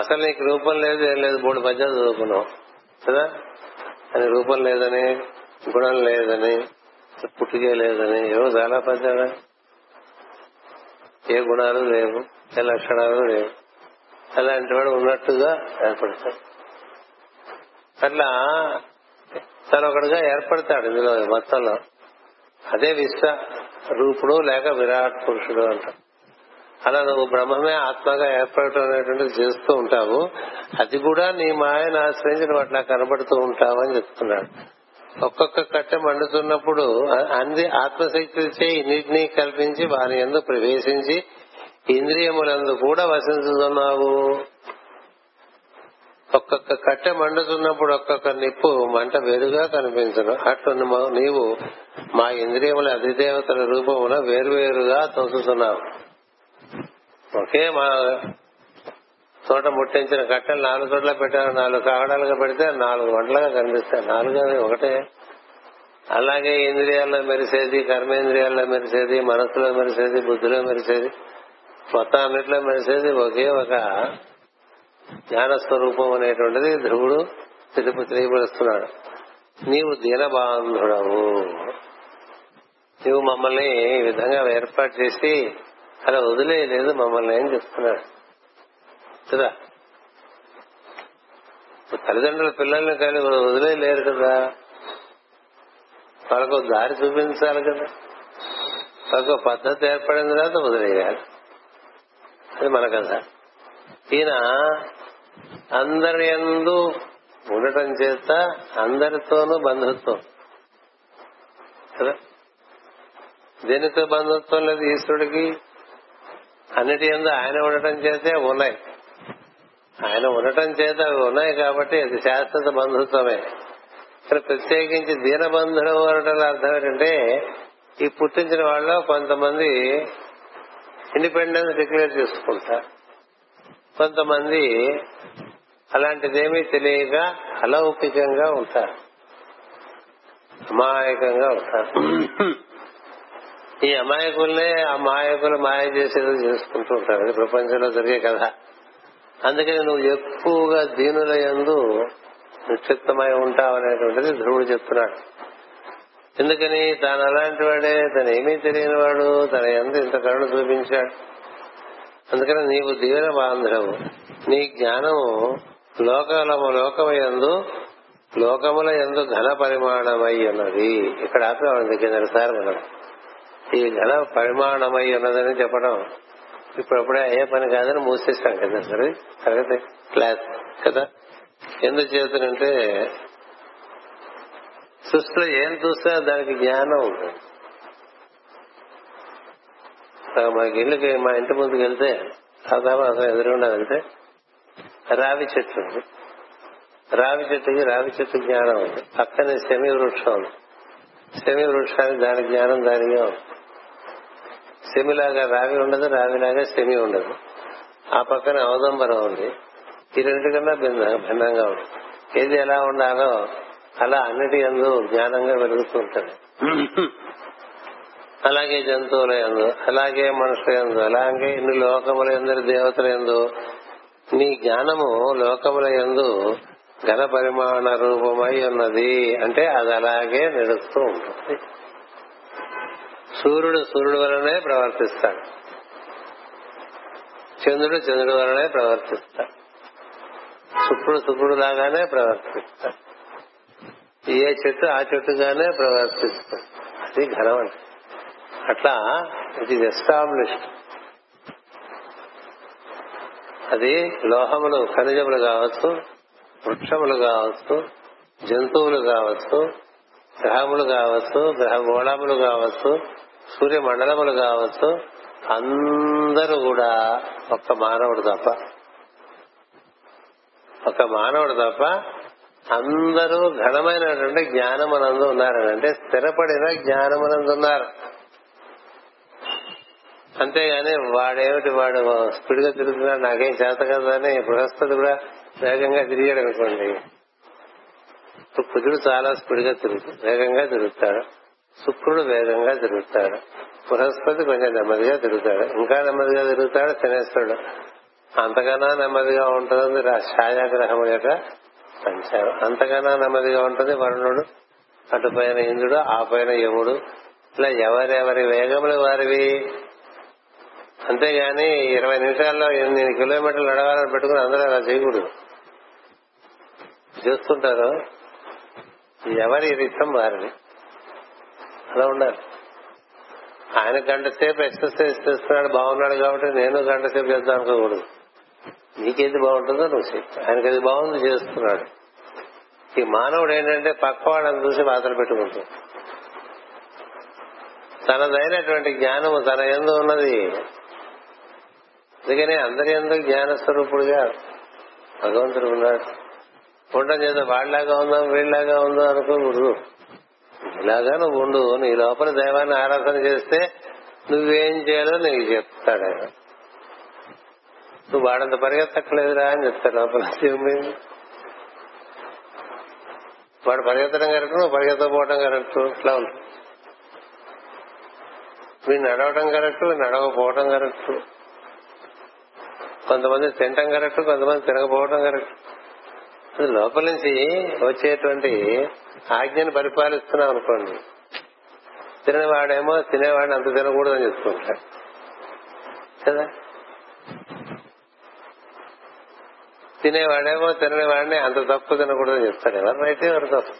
అసలు నీకు రూపం లేదు, ఏం లేదు. మూడు పద్యాలు చదువుకున్నావు కదా. అది రూపం లేదని, గుణం లేదని, పుట్టుకే లేదని, ఏవో చాలా పద్యాలు. ఏ గుణాలు లేవు, ఏ లక్షణాలు లేవు. అలాంటి వాడు ఉన్నట్టుగా ఏర్పడతాడు. అట్లా తనొకడుగా ఏర్పడతాడు ఇందులో మొత్తంలో. అదే విశ్వరూపుడు లేక విరాట్ పురుషుడు అంటాం. అలా నువ్వు బ్రహ్మమే ఆత్మగా ఏర్పడటం అనేటువంటిది చేస్తూ ఉంటావు. అది కూడా నీ మాయను ఆశ్రయించి నువ్వు అట్లా కనబడుతూ ఉంటావు అని చెప్తున్నాడు. ఒక్కొక్క కట్టె మండుతున్నప్పుడు అంది ఆత్మశక్తి చేయి నీటిని కల్పించి వారి యందు ప్రవేశించి ఇంద్రియములందు కూడా వసించుతున్నావు. ఒక్కొక్క కట్టె మండుతున్నప్పుడు ఒక్కొక్క నిప్పు మంట వేరుగా కనిపించను. అట్లు నీవు మా ఇంద్రియముల అధిదేవతల రూపమున వేరువేరుగా తోచుతున్నావు. ఒకే మా తోట ముట్టించిన కట్టెలు నాలుగు చోట్ల పెట్టారు. నాలుగు కావడాలుగా పెడితే నాలుగు వంటలుగా కనిపిస్తాయి. నాలుగు ఒకటే. అలాగే ఇంద్రియాల్లో మెరిసేది, కర్మేంద్రియాల్లో మెరిసేది, మనసులో మెరిసేది, బుద్ధిలో మెరిసేది, మొత్తం అన్నిట్లో మెరిసేది ఒకే ఒక జ్ఞానస్వరూపం అనేటువంటిది ధ్రువుడు తెలియపరుస్తున్నాడు. నీవు దీనబాంధుడవు. నీవు మమ్మల్ని ఈ విధంగా ఏర్పాటు చేసి అలా వదిలేయలేదు మమ్మల్ని అని చెప్తున్నాడు కదా. తల్లిదండ్రులు పిల్లల్ని కానీ వదిలేయలేరు కదా. వాళ్ళకు దారి చూపించాలి కదా. వాళ్ళకు పద్ధతి ఏర్పడిన తర్వాత వదిలేయాలి. అది మన కథ. ఈయన అందరి యందు ఉండటం చేత అందరితోనూ బంధుత్వం కదా. దేనితో బంధుత్వం లేదు ఈశ్వరుడికి. అన్నిటి యందు ఆయన ఉండటం చేతే ఉన్నాయి. ఆయన ఉండటం చేత అవి ఉన్నాయి కాబట్టి అది శాశ్వత బంధుత్వమే. ఇక్కడ ప్రత్యేకించి దీనబంధుడు అనటంలో అర్థం ఏంటంటే, ఈ పుట్టించిన వాళ్ళు కొంతమంది ఇండిపెండెన్స్ డిక్లేర్ చేసుకుంటారు. కొంతమంది అలాంటిదేమీ తెలియక అలౌకికంగా ఉంటారు, అమాయకంగా ఉంటారు. ఈ అమాయకుల్నే ఆ మాయకులు మాయ చేసేది చేసుకుంటూ ఉంటారు. అది ప్రపంచంలో జరిగే కథ. అందుకని నువ్వు ఎక్కువగా దీనుల యందు నిక్షిప్తమై ఉంటావు అనేటువంటిది ధ్రువుడు చెప్తున్నాడు. ఎందుకని తాను అలాంటి వాడే, తను ఏమీ తెలియని వాడు, తన యందు ఇంత కరుణ చూపించాడు. అందుకని నీవు దీన బాంధవు. నీ జ్ఞానము లోకముల యందు ఘన పరిమాణమై ఉన్నది. ఇక్కడ ఆపేవాడు కిందసారి మనం ఈ ఘన పరిమాణమై ఉన్నదని చెప్పడం ఇప్పుడప్పుడే అయ్యే పని కాదని మూసేస్తాం కదా సరే తరగతి క్లాస్ కదా. ఎందుకు చేతునంటే సృష్టిలో ఏం చూస్తే దానికి జ్ఞానం ఉంటుంది. మా ఇంటి ముందుకు వెళ్తే సాధారణ ఎదురుగా వెళ్తే రావి చెట్టు జ్ఞానం ఉంది. పక్కనే శమి వృక్షానికి దాని జ్ఞానం దానిగా ఉంది. శమిలాగా రావి ఉండదు, రావిలాగా శమి ఉండదు. ఆ పక్కన ఔదంబరం ఉంది. ఈ రెండుకన్నా భిన్నంగా ఉంది. ఏది ఎలా ఉండాలో అలా అన్నిటి యందు జ్ఞానంగా వెలుగుతూ ఉంటుంది. అలాగే జంతువుల యందు, అలాగే మనుషుల యందు, అలాగే ఇన్ని లోకముల యందు, దేవతల యందు నీ జ్ఞానము లోకముల యందు ఘన పరిమాణ రూపమై ఉన్నది. అంటే అది అలాగే నడుస్తూ ఉంటుంది. సూర్యుడు వలనే ప్రవర్తిస్తాడు, చంద్రుడు వలనే ప్రవర్తిస్తాడు, శుక్రుడు లాగానే ప్రవర్తిస్తాడు, ఏ చెట్టు ఆ చెట్టుగానే ప్రవర్తిస్తాడు. అది ఘనం అంటే అట్లా. It is established. అది లోహములు, ఖనిజములు కావచ్చు, వృక్షములు కావచ్చు, జంతువులు కావచ్చు, గ్రహములు కావచ్చు, గ్రహ గోళములు కావచ్చు, సూర్యమండలములు కావచ్చు, అందరూ కూడా ఒక్క మానవుడు తప్ప అందరూ ఘనమైనటువంటి జ్ఞానమునందు ఉన్నారని, అంటే స్థిరపడిన జ్ఞానమునందు ఉన్నారు. అంతేగాని వాడు స్పీడ్ గా తిరుగుతున్నాడు, నాకేం చేత కదా అని బృహస్పతి కూడా వేగంగా తిరిగాడు అనుకోండి, ఇప్పుడు కుజుడు చాలా స్పీడ్గా వేగంగా తిరుగుతాడు, శుక్రుడు వేగంగా తిరుగుతాడు, బృహస్పతి కొంచెం నెమ్మదిగా తిరుగుతాడు, ఇంకా నెమ్మదిగా తిరుగుతాడు శనేశ్వరుడు. అంతకన్నా నెమ్మదిగా ఉంటుంది ఛాయాగ్రహము యొక్క సంచారం, అంతకన్నా నెమ్మదిగా ఉంటుంది వరుణుడు, అటు పైన ఇంద్రుడు, ఆ పైన యముడు. ఇట్లా ఎవరెవరి వేగములు వారివి. అంతేగాని 20 నిమిషాల్లో 8 కిలోమీటర్లు నడవాలని పెట్టుకుని అందరూ అలా చేయకూడదు. చేస్తుంటారు ఎవరి ఇష్టం వారిని, అలా ఉండాలి. ఆయన గంట సేపు ఎక్సర్సైజ్ చేస్తున్నాడు, బాగున్నాడు కాబట్టి నేను గంట సేపు చేద్దాం అనుకోకూడదు. నీకేది బాగుంటుందో నువ్వు చేయి, ఆయనకి అది బాగుంది చేస్తున్నాడు. ఈ మానవుడు ఏంటంటే పక్కవాడని చూసి బాధలు పెట్టుకుంటాడు. తనదైనటువంటి జ్ఞానము తన యందు ఉన్నది. అందుకనే అందరి యందు జ్ఞానస్వరూపుడుగా భగవంతుడు ఉన్నాడు. ఉండడం చేత వాళ్ళలాగా ఉందాం వీళ్ళలాగా ఉందాం అనుకోకూడదు. ఇలాగా నువ్వు ఉండు, నీ లోపల దైవాన్ని ఆరాధన చేస్తే నువ్వేం చేయాలో నీకు చెప్తాడు ఆయన. నువ్వు వాడంత పరిగెత్తక్కలేదురా అని చెప్తాడు లోపల. వాడు పరిగెత్తడం కరెక్ట్, నువ్వు పరిగెత్తకపోవడం కరెక్ట్. ఇట్లా ఉంది, వీడు నడవడం కరెక్ట్, నడవకపోవడం కరెక్ట్. కొంతమంది తినటం కరెక్ట్, కొంతమంది తినకపోవడం కరెక్ట్. లోపల నుంచి వచ్చేటువంటి ఆజ్ఞను పరిపాలిస్తున్నాం అనుకోండి. తినవాడేమో తినేవాడిని అంత తినకూడదు అని చెప్తుంటాడు కదా, తినేవాడేమో తినేవాడిని అంత తక్కువ తినకూడదు అని చెప్తాడు. ఎవరినైతే ఎవరు తప్పు.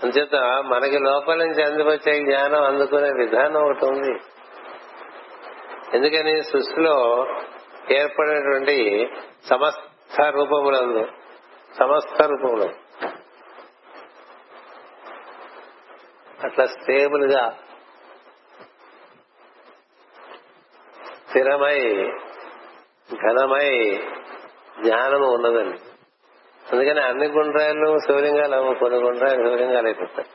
అందుచేత మనకి లోపల నుంచి అందివచ్చే జ్ఞానం అందుకునే విధానం ఒకటి ఉంది. ఎందుకని సృష్టిలో ఏర్పడినటువంటి సమస్త రూపములందు అట్లా స్టేబుల్ గా స్థిరమై ఘనమై జ్ఞానము ఉన్నదండి. అందుకని అన్ని గుండ్రాయలు శివలింగాలు అవ్వ, కొన్ని గుండ్రాయలు శివలింగాలు అయిపోతాయి.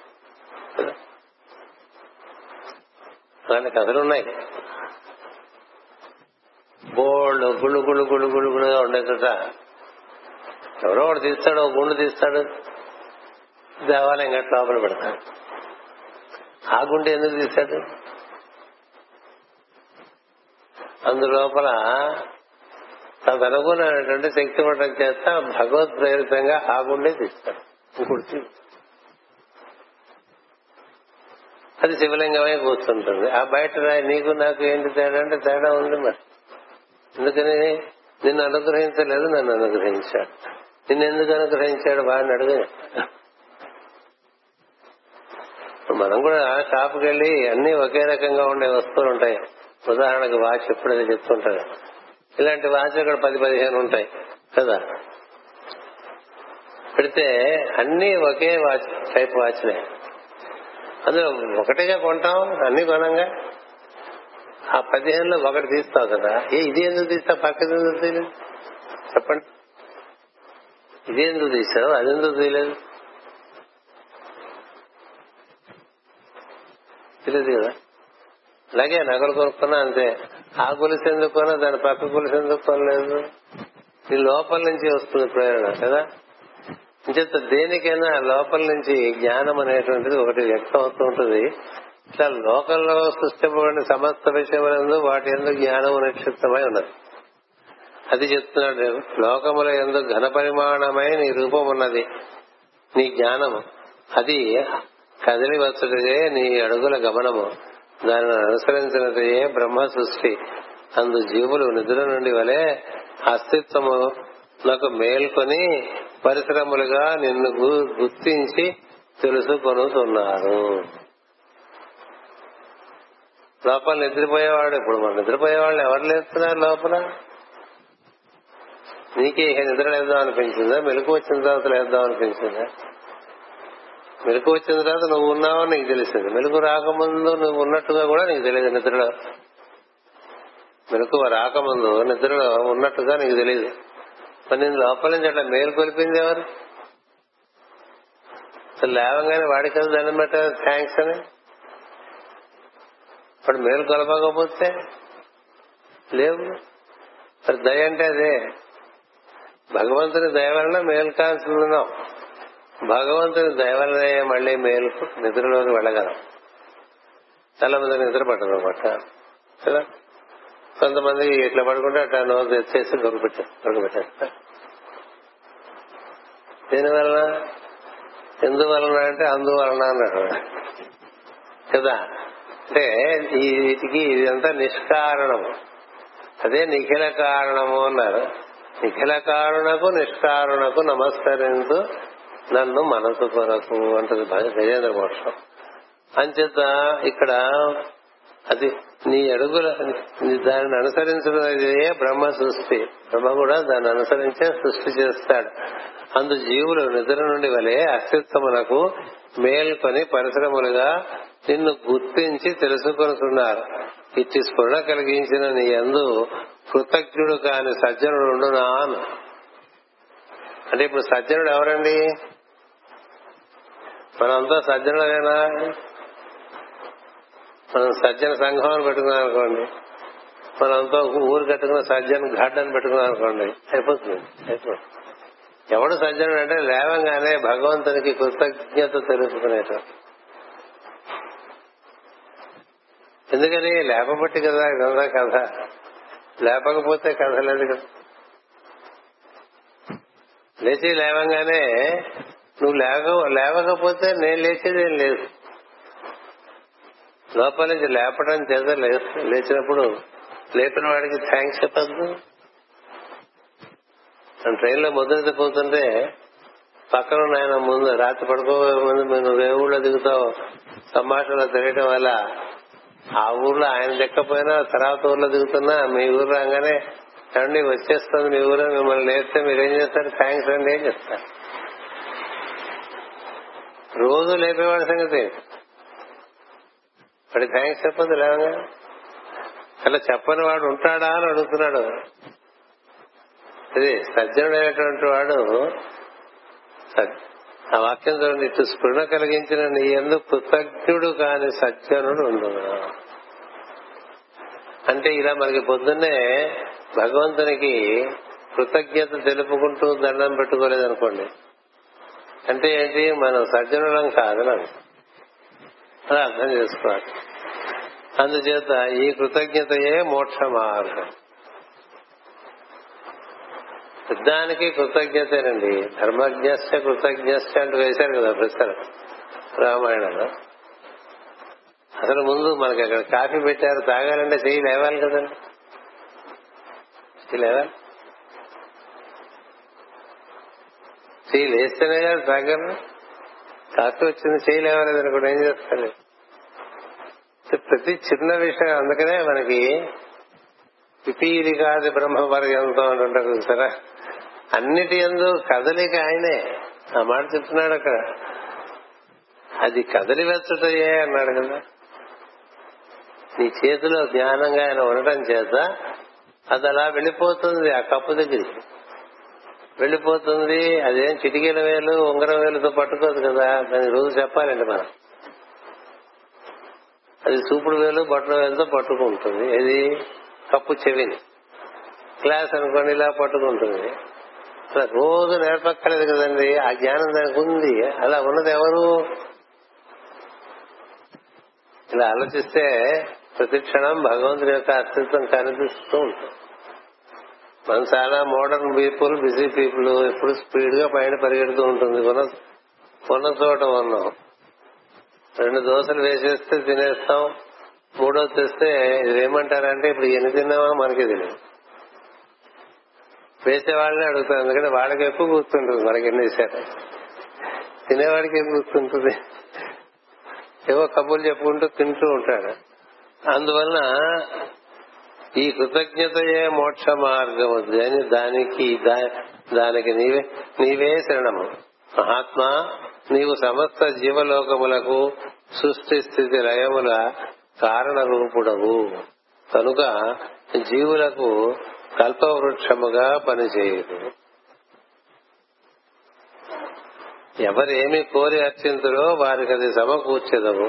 అలాంటి కథలున్నాయి. బోళ్ళు గుళ్ళు గుళ్ళు గుళ్ళు గుళ్ళు గుళ్ళుగా ఉండేట ఎవరో ఒకటి తీస్తాడు, ఒక గుండు తీస్తాడు, దేవాలయం గట్ల లోపల పెడతాడు. ఆ గుండు ఎందుకు తీస్తాడు? అందులోపల తనకున్నటువంటి శక్తి పట్టం చేత భగవత్ ప్రేరితంగా ఆ గుండే తీస్తాడు. ఇంకొకటి అది శివలింగమే కూర్చుంటుంది. ఆ బయట నీకు నాకు ఏంటి తేడా అంటే తేడా ఉంది మరి. ఎందుకని నిన్ను అనుగ్రహించలేదు, నన్ను అనుగ్రహించాడు. నిన్నెందుకు అనుగ్రహించాడు వాడిని అడుగు. మనం కూడా షాపుకి వెళ్ళి అన్ని ఒకే రకంగా ఉండే వస్తువులు ఉంటాయి. ఉదాహరణకు వాచ్ ఎప్పుడు అది చెప్తుంటాడు. ఇలాంటి వాచ్ ఇక్కడ 10-15 ఉంటాయి కదా. పెడితే అన్ని ఒకే వాచ్ టైప్ వాచ్లే. అందులో ఒకటిగా కొంటాం అన్ని కొనంగా. ఆ 15లో ఒకటి తీస్తావు కదా, ఇది ఎందుకు తీస్తావు, పక్కది ఎందుకు తీయలేదు చెప్పండి, ఇది ఎందుకు తీసావు, అది ఎందుకు తీయలేదు తెలియదు కదా. అలాగే నగలు కొనుక్కున్నా అంతే. ఆ గొలుసు ఎందుకు కొన్నా, దాని పక్క గొలుసు ఎందుకు కొనలేదు, ఈ లోపల నుంచి వస్తుంది ప్రేరణ కదా. ఇంచేత దేనికైనా లోపల నుంచి జ్ఞానం అనేటువంటిది ఒకటి వ్యక్తం అవుతూ ఉంటుంది. ఇట్లా లోకంలో సృష్టింపబడిన సమస్త విషయములందు వాటి ఎందుకు జ్ఞానము నిక్షిప్తమై ఉన్నది. అది చెప్తున్నాడు. లోకముల ఎందుకు ఘన పరిమాణమై నీ రూపం ఉన్నది, నీ జ్ఞానము. అది కదిలి వచ్చుటయే నీ అడుగుల గమనము, దానిని అనుసరించినదే బ్రహ్మ సృష్టి. అందు జీవులు నిధుల నుండి వలె అస్తిత్వములకు మేల్కొని పరిశ్రమలుగా నిన్ను గుర్తించి తెలుసుకొనుతున్నారు. లోపల నిద్రపోయేవాడు ఇప్పుడు మనం నిద్రపోయేవాళ్ళు ఎవరు లేస్తున్నారు లోపల. నీకే నిద్ర లేద్దాం అనిపించిందా, మెలకు వచ్చిన తర్వాత లేద్దాం అనిపించిందా? మెలకు వచ్చిన తర్వాత నువ్వు ఉన్నావో నీకు తెలిసింది. మెలకు రాకముందు నువ్వు ఉన్నట్టుగా కూడా నీకు తెలియదు. నిద్రలో మెలకు రాకముందు నిద్రలో ఉన్నట్టుగా నీకు తెలియదు. మరి నేను లోపల నుంచి అట్లా మేలు కొలిపింది ఎవరు? లేవగానే వాడికి దండం పెట్టారు థ్యాంక్స్ అని. వాడు మేలు కొలపకపోతే లేవు. మరి దయ అంటే అదే. భగవంతుని దయవలన మేల్కాల్చున్నాం. భగవంతుని దయవలనే మళ్ళీ మేలుకు నిద్రలోకి వెళ్ళగలం. చాలా మంది నిద్ర పట్టదు అనమాట. కొంతమంది ఇట్లా పడుకుంటే అట్లా నోరు తెచ్చేసి దొరకబెట్టారు. దీనివలన ఎందువలన అంటే అందువలన అన్నాడు కదా. అంటే వీటికి ఇదంతా నిష్కారణము. అదే నిఖిల కారణము అన్నారు. నిఖిల కారణకు నిష్కారణకు నమస్కరించు నన్ను మనసు కొరకు అంటది గజేంద్ర మోక్షం. అంచేత ఇక్కడ అది నీ అడుగుల దానిని అనుసరించే బ్రహ్మ సృష్టి. బ్రహ్మ కూడా దాన్ని అనుసరించే సృష్టి చేస్తాడు. అందు జీవులు నిద్ర నుండి వలె అస్తిత్వమునకు మేల్కొని పరిశ్రమలుగా నిన్ను గుర్తించి తెలుసుకొనుతున్నారు. ఇచ్చి స్ఫురణ కలిగించిన నీ యందు కృతజ్ఞుడు కాని సజ్జనుడు ఉండునా అన్న. అంటే ఇప్పుడు సజ్జనుడు ఎవరండి? మనంతా సజ్జనుడేనా? మనం సజ్జన సంఘం పెట్టుకున్నాం అనుకోండి, మనంతా ఊరు కట్టుకున్న సజ్జన ఘాట్ అని పెట్టుకున్నాం అనుకోండి, అయిపోతుంది. ఎవడు సజ్జనుడు అంటే లేవంగానే భగవంతునికి కృతజ్ఞత తెలుసుకునేట. ఎందుకని లేపబట్టి కదా ఇదంతా కథ. లేపకపోతే కథ లేదు కదా. లేచి లేవంగానే నువ్వు లేవకపోతే నేను లేచేదేం లేదు. లోపల నుంచి లేపడం చేత లేచినప్పుడు లేపిన వాడికి థ్యాంక్స్ చెప్పద్దు. నేను ట్రైన్లో ముద్రపోతుంటే పక్కన ఆయన ముందు రాత్రి పడుకోబోయే ముందు నువ్వేవుళ్ళో దిగుతావు సంభాషణలో తిరగటం వల్ల ఆ ఊర్లో ఆయన దిక్కపోయినా తర్వాత ఊర్లో దిగుతున్నా మీ ఊరు రాగానే రండి వచ్చేస్తుంది మీ ఊరు మిమ్మల్ని లేస్తే మీరేం చేస్తారు? థ్యాంక్స్ అండి ఏం చెప్తారు? రోజు లేపేవాడి సంగతి వాడి థ్యాంక్స్ చెప్పదు లేవగా. అలా చెప్పని వాడు ఉంటాడా అని అడుగుతున్నాడు. ఇది సజ్జనుడైనటువంటి వాడు. ఆ వాక్యం చూడండి, ఇటు స్ఫురణ కలిగించిన నీ యందు కృతజ్ఞుడు కాని సజ్జనుడు ఉండునా. అంటే ఇలా మనకి పొద్దున్నే భగవంతునికి కృతజ్ఞత తెలుపుకుంటూ దండం పెట్టుకోలేదనుకోండి, అంటే ఏంటి మనం సజ్జనులం కాదని అలా అర్థం చేసుకోవాలి. అందుచేత ఈ కృతజ్ఞతయే మోక్ష మార్గం. యుద్ధానికి కృతజ్ఞతేనండి. ధర్మజ్ఞస్య కృతజ్ఞస్య అంటూ వేశారు కదా ప్రశ్న రామాయణంలో. అసలు ముందు మనకి అక్కడ కాఫీ పెట్టారు తాగాలంటే చెయ్యి లేవాలి కదండి. లేవాలి, చెయ్యి లేస్తేనే కదా తాగను. కాఫీ వచ్చింది చెయ్యి లేవాలని కూడా ఏం చేస్తారు? ప్రతి చిన్న విషయం. అందుకనే మనకి పిపీది కాదు బ్రహ్మవర్గంతో అంటుంటారు సరే. అన్నిటి యందు కదలిక ఆయనే. ఆ మాట చెప్తున్నాడు అక్కడ. అది కదలి వచ్చుటయే అన్నాడు కదా. నీ చేతిలో ధ్యానంగా ఆయన ఉండటం చేత అది అలా వెళ్ళిపోతుంది. ఆ కప్పు దగ్గరికి వెళ్ళిపోతుంది. అదేం చిటికీల వేలు ఉంగరం వేలుతో పట్టుకోదు కదా. దాని రోజు చెప్పాలండి మనం. అది చూపుడు వేలు బొట్టల వేలుతో పట్టుకుంటుంది. ఇది కప్పు చెవిని. గ్లాస్ అనుకోండి ఇలా పట్టుకుంటుంది. అలా రోజు నేర్పక్కలేదు కదండి. ఆ జ్ఞానం దానికి ఉంది. అలా ఉన్నది ఎవరు? ఇలా ఆలోచిస్తే ప్రతి క్షణం భగవంతుడి యొక్క అస్తిత్వం కనిపిస్తూ ఉంటుంది. మనం చాలా మోడర్న్ పీపుల్, బిజీ పీపుల్. ఎప్పుడు స్పీడ్ గా పైన పరిగెడుతూ ఉంటుంది. ఉన్న చోట ఉన్నాం. 2 దోశలు వేసేస్తే తినేస్తాం. 3వ తెస్తే ఇదేమంటారంటే ఇప్పుడు ఎన్ని తిన్నామా మనకి తెలియదు. వేసేవాళ్ళని అడుగుతాం. ఎందుకంటే వాడికి ఎక్కువ గుర్తుంటుంది మనకి ఎన్ని వేసారు. తినేవాడికి ఏం గుర్తుంటుంది? ఏవో కబుర్లు చెప్పుకుంటూ తింటూ ఉంటాడు. అందువలన ఈ కృతజ్ఞతయే మోక్ష మార్గము. దానికి నీవే శరణము. మహాత్మా, నీవు సమస్త జీవలోకములకు సృష్టి స్థితి లయముల కారణ రూపుడవు కనుక జీవులకు కల్పవృక్షముగా పనిచేయదు. ఎవరేమి కోరి అర్చింతురో వారికి అది సమకూర్చెదవు.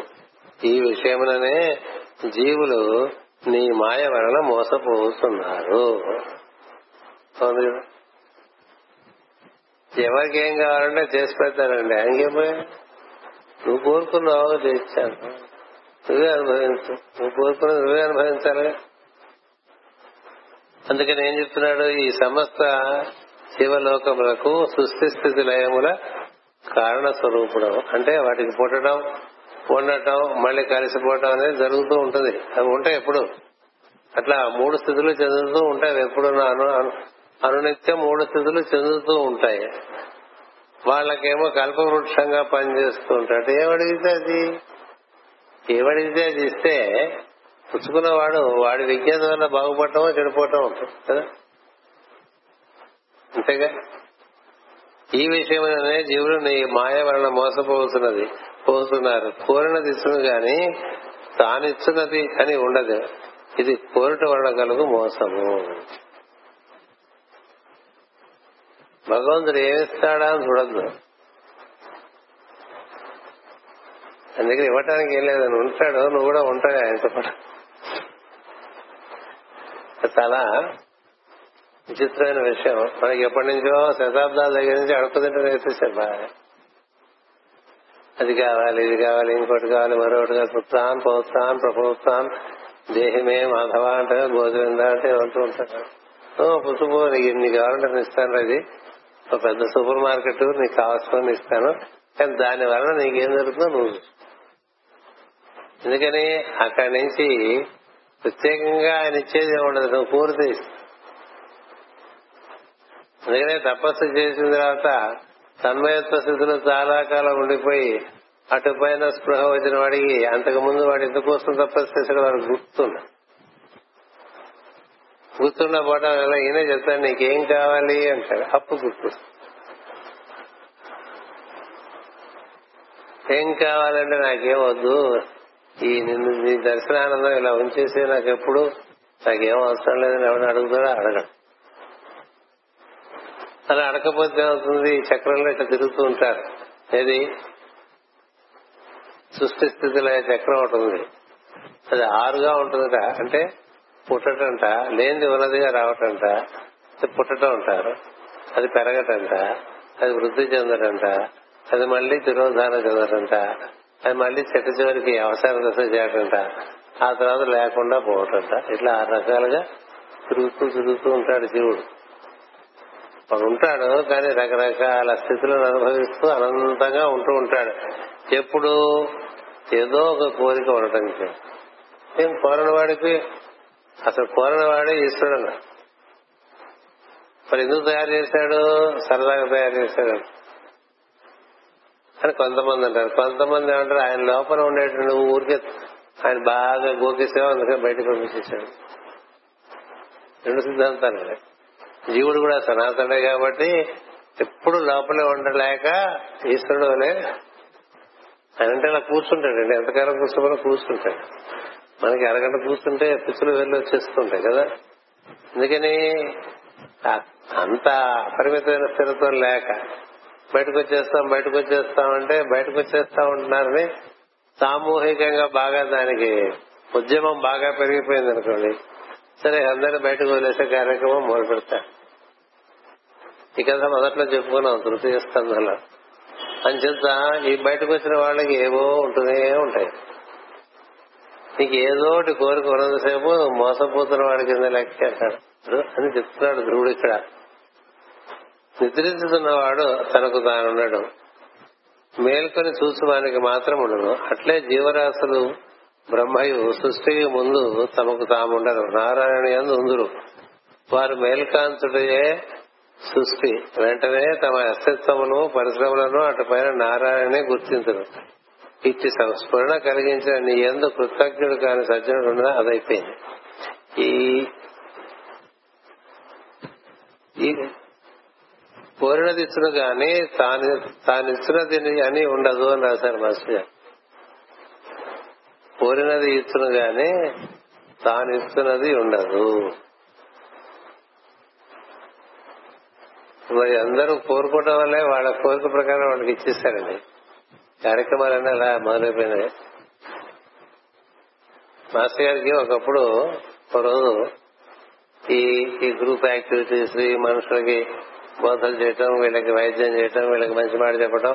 ఈ విషయముననే జీవులు నీ మాయ వలన మోసపోతున్నారు. ఎవరికి ఏం కావాలంటే చేసి పెడతానండి. ఆయనకేం పోయా, నువ్వు కోరుకున్నావు చేశాను, నువ్వే అనుభవించు, నువ్వు కోరుకున్నా నువ్వే అనుభవించాలి. అందుకని ఏం చెప్తున్నాడు, ఈ సమస్త శివలోకములకు సృష్టి స్థితి లయముల కారణ స్వరూపుడు అంటే వాటికి పుట్టడం ఉండటం మళ్లీ కలిసిపోవటం అనేది జరుగుతూ ఉంటుంది. అవి ఉంటాయి ఎప్పుడు, అట్లా మూడు స్థితులు చెందుతూ ఉంటాయి. ఎప్పుడు అనునిత్యం మూడు స్థితులు చెందుతూ ఉంటాయి. వాళ్ళకేమో కల్పవృక్షంగా పనిచేస్తూ ఉంటాడు. ఏమడిగితే అది, ఏమడిగితే అది ఇస్తే పుచ్చుకున్నవాడు వాడి విజ్ఞత వల్ల బాగుపడటమో చెడిపోవటం ఉంటుంది కదా, అంతేగా. ఈ విషయమైననే జీవులు నీ మాయ వలన మోసపోతున్నారు. కోరినది ఇచ్చును గాని తానిచ్చున్నది అని ఉండదు, ఇది కోరిట వలన కలుగు మోసము. భగవంతుడు ఏమిస్తాడా అని చూడద్దు, అందుకని ఇవ్వటానికి ఏం లేదని ఉంటాడు, నువ్వు కూడా ఉంటావు ఆయనతో పాటు. చాలా విచిత్రమైన విషయం, మనకి ఎప్పటి నుంచో శతాబ్దాల దగ్గర నుంచి అడుపుతుంటే వేసేసారు బాగా. అది కావాలి, ఇది కావాలి, ఇంకోటి కావాలి, మరొకటి కాదు, పుత్రాన్ పౌత్రాన్ ప్రపౌత్రాన్ దేహిమే మాధవ అంటే భోజనందా అంటే అంటూ ఉంటారు. పుసుపు నీకు ఇన్ని కావాలంటే నేను ఇస్తాను, అది ఒక పెద్ద సూపర్ మార్కెట్ నీకు కావాల్సిన ఇస్తాను, కానీ దాని వలన నీకేం జరుగుతుందో నువ్వు. ఎందుకని అక్కడి నుంచి ప్రత్యేకంగా ఆయన ఇచ్చేది ఉండదు, నువ్వు పూర్తి. అందుకనే తపస్సు చేసిన తర్వాత తన్మయత్వ స్థితిలో చాలా కాలం ఉండిపోయి అటుపైన స్పృహ వచ్చిన వాడికి అంతకు ముందు వాడు ఎందుకోసం తపస్సు చేశాడు వాడు గుర్తున్న పూట ఇలా ఈయనే చెప్తాను, నీకేం కావాలి అంటాడు. అప్పు గుర్తు ఏం కావాలంటే నాకేమొద్దు, ఈ నిన్ను నీ దర్శనానందం ఇలా ఉంచేసి నాకు ఎప్పుడు నాకేం అవసరం లేదని ఎవరు అడుగుతాడో అడగడు. అలా అడకపోతే ఏమవుతుంది, చక్రంలో ఇట్లా తిరుగుతూ ఉంటారు. ఏది సృష్టి స్థితిలో చక్రం ఉంటుంది, అది ఆరుగా ఉంటుందట. అంటే పుట్టటంట, లేనిది ఉన్నదిగా రావటంట, పుట్టటం అంటారు, అది పెరగటంట, అది వృద్ధి చెందటంట, అది మళ్లీ తిరోధానం చెందటంట, అది మళ్లీ చెట్టు చివరికి అవసరం దశ చేయటంట, ఆ తర్వాత లేకుండా పోవటంట. ఇట్లా ఆరు రకాలుగా తిరుగుతూ తిరుగుతూ ఉంటాడు జీవుడు. వాడు ఉంటాడు కానీ రకరకాల స్థితులను అనుభవిస్తూ అనంతంగా ఉంటూ ఉంటాడు. ఎప్పుడు ఏదో ఒక కోరిక ఉండటం చేయాలి. నేను కోరనవాడికి అసలు కోరనవాడే ఈశ్వరుడు అన్న. మరి ఎందుకు తయారు చేశాడు, సరదాగా తయారు చేశాడు అని కొంతమంది అంటారు. కొంతమంది ఏమంటారు, ఆయన లోపల ఉండేటువంటి ఊరికే ఆయన బాగా గోకిస్తావు అందుకని బయటకు పంపించేశాడు. రెండు సిద్ధాంతాలు. జీవుడు కూడా సనాతనే కాబట్టి ఎప్పుడు లోపలే ఉండలేక ఈశ్వరుడునే ఆయన అంటే అలా కూర్చుంటాడండి. ఎంతకాలం కూర్చోమని కూర్చుంటాడు, మనకి అరగంట కూర్చుంటే పిచ్చులు వెళ్ళి వచ్చేస్తుంటాయి కదా. అందుకని అంత అపరిమితమైన స్థిరత్వం లేక బయటకు వచ్చేస్తాం అంటే బయటకు వచ్చేస్తా ఉంటున్నారని సామూహికంగా బాగా దానికి ఉద్యమం బాగా పెరిగిపోయింది అనుకోండి, సరే అందరినీ బయటకు వదిలేసే కార్యక్రమం మొదలు పెడతారు. ఈ కథ మొదట్లో చెప్పుకున్నాం తృతీయ స్కంధంలో. అని చేత ఈ బయటకు వచ్చిన వాళ్ళకి ఏవో ఉంటూనే ఉంటాయి. నీకు ఏదోటి కోరిక ఉన్నంతసేపు మోసపోతున్న వాడి కింద లెక్క అని చెప్తున్నాడు ధ్రువుడు. ఇక్కడ నిద్రిస్తున్నవాడు తనకు తానున్నాడు, మేల్కొని చూసువానికి మాత్రం ఉండను. అట్లే జీవరాశులు బ్రహ్మయు సృష్టికి ముందు తమకు తాముండరు, నారాయణ యందు ఉందురు. వారు మేల్కాంతుడే సృష్టి, వెంటనే తమ అస్తిత్వమును పరిశ్రమలను అటుపైన నారాయణనే గుర్తించరు. ఇచ్చి సంస్మరణ కలిగించిన నీ యందు కృతజ్ఞుడు కాని సజ్జనుడు ఉండదు. అదైపోయింది. ఈ కోరినది ఇచ్చును గాని తానిచ్చినది అని ఉండదు అని రాశారు మాస్టర్ గారు. కోరినది ఇచ్చును గాని తానిస్తున్నది ఉండదు. మరి అందరూ కోరుకోవడం వల్లే వాళ్ళ కోరిక ప్రకారం వాళ్ళకి ఇచ్చేస్తారండి. కార్యక్రమాలన్నీ అలా మొదలైపోయినాయి. మాస్టర్ గారికి ఒకప్పుడు ఒక రోజు ఈ గ్రూప్ యాక్టివిటీస్ మనుషులకి బోధలు చేయటం, వీళ్ళకి వైద్యం చేయటం, వీళ్ళకి మంచి మాట చెప్పడం,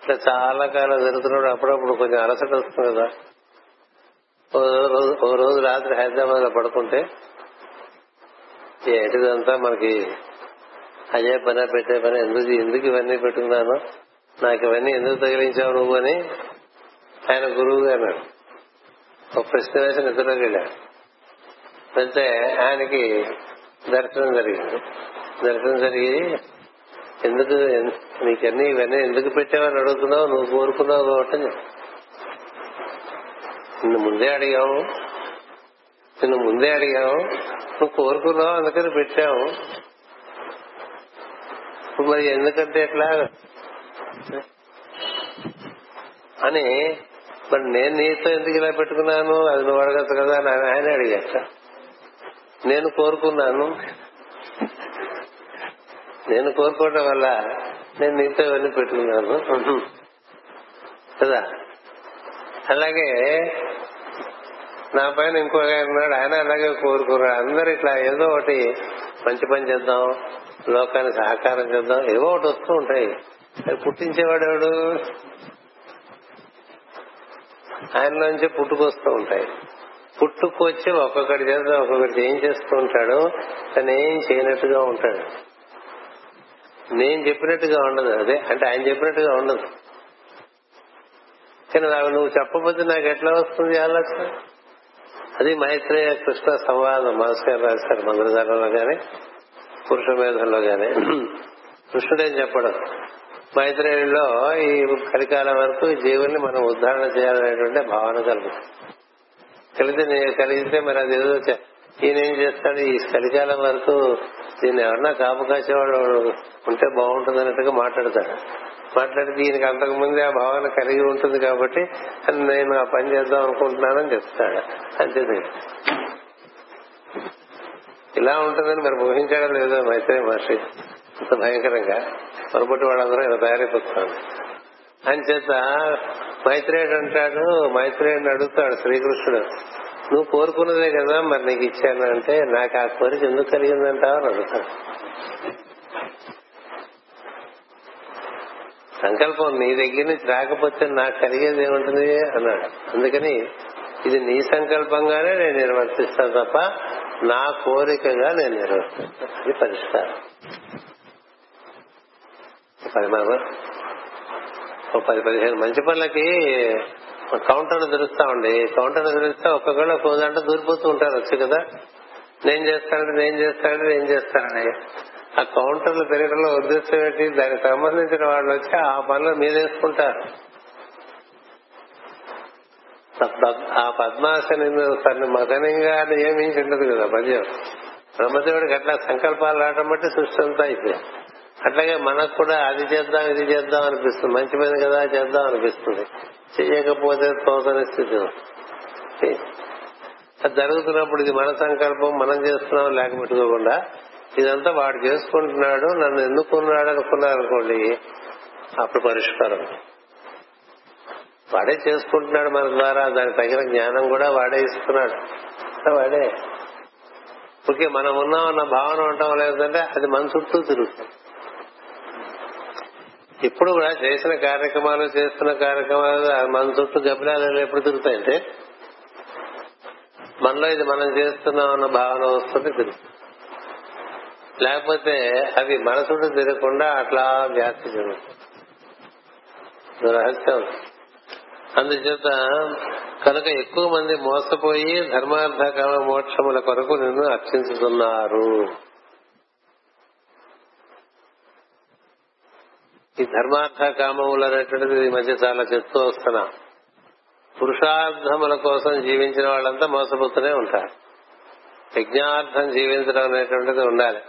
ఇట్లా చాలా కాలం జరుగుతున్నాడు. అప్పుడప్పుడు కొంచెం అలసట వస్తుంది కదా. ఓ రోజు రాత్రి హైదరాబాద్ లో పడుకుంటే ఎటుదంతా మనకి అయ్యే పని, పెట్టే పని, ఎందుకు ఇవన్నీ పెట్టుకున్నాను, నాకు ఇవన్నీ ఎందుకు తగిలించావు నువ్వు అని ఆయన గురువు గారు ఒక ప్రశ్న వేసి నిద్రలోకి వెళ్ళాడు. వెళ్తే ఆయనకి దర్శనం జరిగి ఎందుకు నీకన్నీ ఇవన్నీ ఎందుకు పెట్టావని అడుగుతున్నావు, నువ్వు కోరుకున్నావు కాబట్టి నిన్ను ముందే అడిగావు, నువ్వు కోరుకున్నావు అందుకని పెట్టావు, మరి ఎందుకంటే ఎట్లా అని, మరి నేను నీతో ఎందుకు ఇలా పెట్టుకున్నాను అది నువ్వు అడగచ్చు కదా అని ఆయన అడిగాట. నేను కోరుకోవడం వల్ల నేను నీతో ఇవన్నీ పెట్టుకున్నాను కదా. అలాగే నా పైన ఇంకో ఉన్నాడు, ఆయన అలాగే కోరుకున్నాడు. అందరు ఇట్లా ఏదో ఒకటి మంచి పని చేద్దాం, లోకాన్ని సహకారం చేద్దాం, ఏవో ఒకటి వస్తూ ఉంటాయి. అది పుట్టించేవాడు ఎవడు, ఆయనలోంచి పుట్టుకొస్తూ ఉంటాయి. పుట్టుకొచ్చి ఒక్కొక్కటి చేద్దాం, ఒక్కొక్కటి ఏం చేస్తూ ఉంటాడు, తను ఏం చేయనట్టుగా ఉంటాడు. నేను చెప్పినట్టుగా ఉండదు, అదే అంటే ఆయన చెప్పినట్టుగా ఉండదు. కానీ నువ్వు చెప్పబోతే నాకు ఎట్లా వస్తుంది ఆలోచన. అది మైత్రేయ కృష్ణ సంవాదం మాస్టర్ రాశారు మంత్రధారంలో గాని పురుషమేధంలో గాని. కృష్ణుడేం చెప్పడం, మైత్రేయుల్లో ఈ కలికాలం వరకు జీవుల్ని మనం ఉద్ధారణ చేయాలనేటువంటి భావన కలిగితే మరి అది ఏదో ఈయనేం చేస్తాడు, ఈ కలికాలం వరకు దీన్ని ఎవరన్నా కాపు కాసేవాడు ఉంటే బాగుంటుంది అన్నట్టుగా మాట్లాడతాడు. మాట్లాడితే ఈయనకి అంతకుముందే ఆ భావన కలిగి ఉంటుంది కాబట్టి నేను ఆ పని చేద్దాం అనుకుంటున్నానని చెప్తాడు. అంతే, ఇలా ఉంటుందని మరి ఊహించడం లేదో మైత్రేయ మహర్షి. అంత భయంకరంగా పొరపట్టి వాళ్ళందరూ ఇలా తయారైపోతున్నాడు. అని చేత మైత్రేయుడు అంటాడు, మైత్రేయుడిని అడుగుతాడు శ్రీకృష్ణుడు, నువ్వు కోరుకున్నదే కదా మరి నీకు ఇచ్చాను అంటే, నాకు ఆ కోరిక ఎందుకు కలిగిందంటావు అని అడుగుతాడు. సంకల్పం నీ దగ్గర నుంచి రాకపోతే నాకు కలిగేది ఏముంటుంది అన్నాడు. అందుకని ఇది నీ సంకల్పంగానే నేను నిర్వర్తిస్తాను తప్ప నా కోరికగా నేను నిర్వర్తిస్తాను. ఇది పరిష్కారం. 10-15 మంచి పనులకి కౌంటర్లు తెరుస్తామండి. కౌంటర్లు తెరిస్తే ఒక్కొక్కళ్ళు ఒక్కొక్క దాంట్లో దూరిపోతూ ఉంటారు వచ్చు కదా. నేను చేస్తానండి. ఆ కౌంటర్లు తిరగడంలో ఉద్దేశం ఏంటి, దానికి సంబంధించిన వాళ్ళు వచ్చి ఆ పనులు మీదేసుకుంటారు. ఆ పద్మాసని తన మగనిగా నియమించి ఉండదు కదా పద్యం. బ్రహ్మదేవుడికి అట్లా సంకల్పాలు రావడం బట్టి సృష్టి అంతా అయిపోయింది. అట్లాగే మనకు కూడా అది చేద్దాం ఇది చేద్దాం అనిపిస్తుంది, మంచి పని కదా చేద్దాం అనిపిస్తుంది, చేయకపోతే తోచని స్థితి. అది జరుగుతున్నప్పుడు ఇది మన సంకల్పం, మనం చేస్తున్నాం లేక పెట్టుకోకుండా, ఇదంతా వాడు చేసుకుంటున్నాడు నన్ను ఎందుకున్నాడు అనుకున్నారనుకోండి, అప్పుడు పరిష్కారం. వాడే చేసుకుంటున్నాడు మన ద్వారా, దానికి తగిన జ్ఞానం కూడా వాడే ఇస్తున్నాడు. వాడే ఓకే మనం ఉన్నాం అన్న భావన ఉండటం లేదంటే అది మన చుట్టూ తిరుగుతుంది. ఇప్పుడు కూడా చేస్తున్న కార్యక్రమాలు మన చుట్టూ గబిలాలు ఎప్పుడు తిరుగుతాయంటే మనలో ఇది మనం చేస్తున్నాం అన్న భావన వస్తుంది, తిరుగుతుంది. లేకపోతే అవి మన చుట్టూ తిరగకుండా అట్లా వ్యాప్తి చెందుతుంది, రహస్యం. అందుచేత కనుక ఎక్కువ మంది మోసపోయి ధర్మార్థ కామ మోక్షముల కొరకు నిన్ను అర్చించుతున్నారు. ఈ ధర్మార్థ కామములు అనేటువంటిది ఈ మధ్య చాలా చెప్తూ వస్తున్నా. పురుషార్థముల కోసం జీవించిన వాళ్ళంతా మోసపోతూనే ఉంటారు. యజ్ఞార్థం జీవించడం అనేటువంటిది ఉండాలి.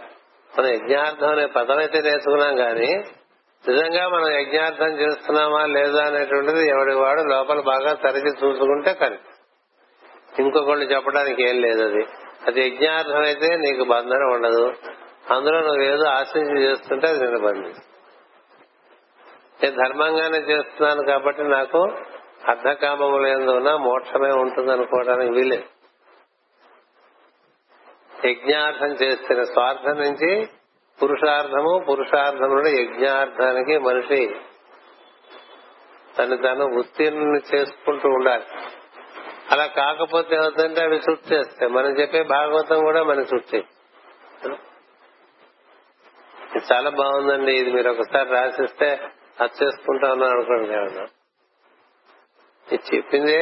మనం యజ్ఞార్థం అనే పదం అయితే నేర్చుకున్నాం కానీ నిజంగా మనం యజ్ఞార్థం చేస్తున్నామా లేదా అనేటువంటిది ఎవడి వాడు లోపల బాగా తరిచి చూసుకుంటే కానీ ఇంకొకళ్ళు చెప్పడానికి ఏం లేదు. అది యజ్ఞార్థం అయితే నీకు బంధన ఉండదు. అందులో నువ్వేదో ఆశించి చేస్తుంటే అది నేను బంధించు. నేను ధర్మంగానే చేస్తున్నాను కాబట్టి నాకు అర్ధకామములు ఎందున మోక్షమే ఉంటుంది అనుకోవడానికి వీలేదు. యజ్ఞార్థం చేస్తున్న స్వార్థం నుంచి పురుషార్థము, పురుషార్థం నుండి యజ్ఞార్థానికి మనిషి తను తను ఉత్తీర్ణుని చేసుకుంటూ ఉండాలి. అలా కాకపోతే ఏమవుతుందంటే అవి సృష్టి చేస్తాయి. మనం చెప్పే భాగవతం కూడా మన సృష్టి. చాలా బాగుందండి, ఇది మీరు ఒకసారి రాసిస్తే అది చేసుకుంటా ఉన్నాను అనుకోండి. ఏమన్నా ఇది చెప్పిందే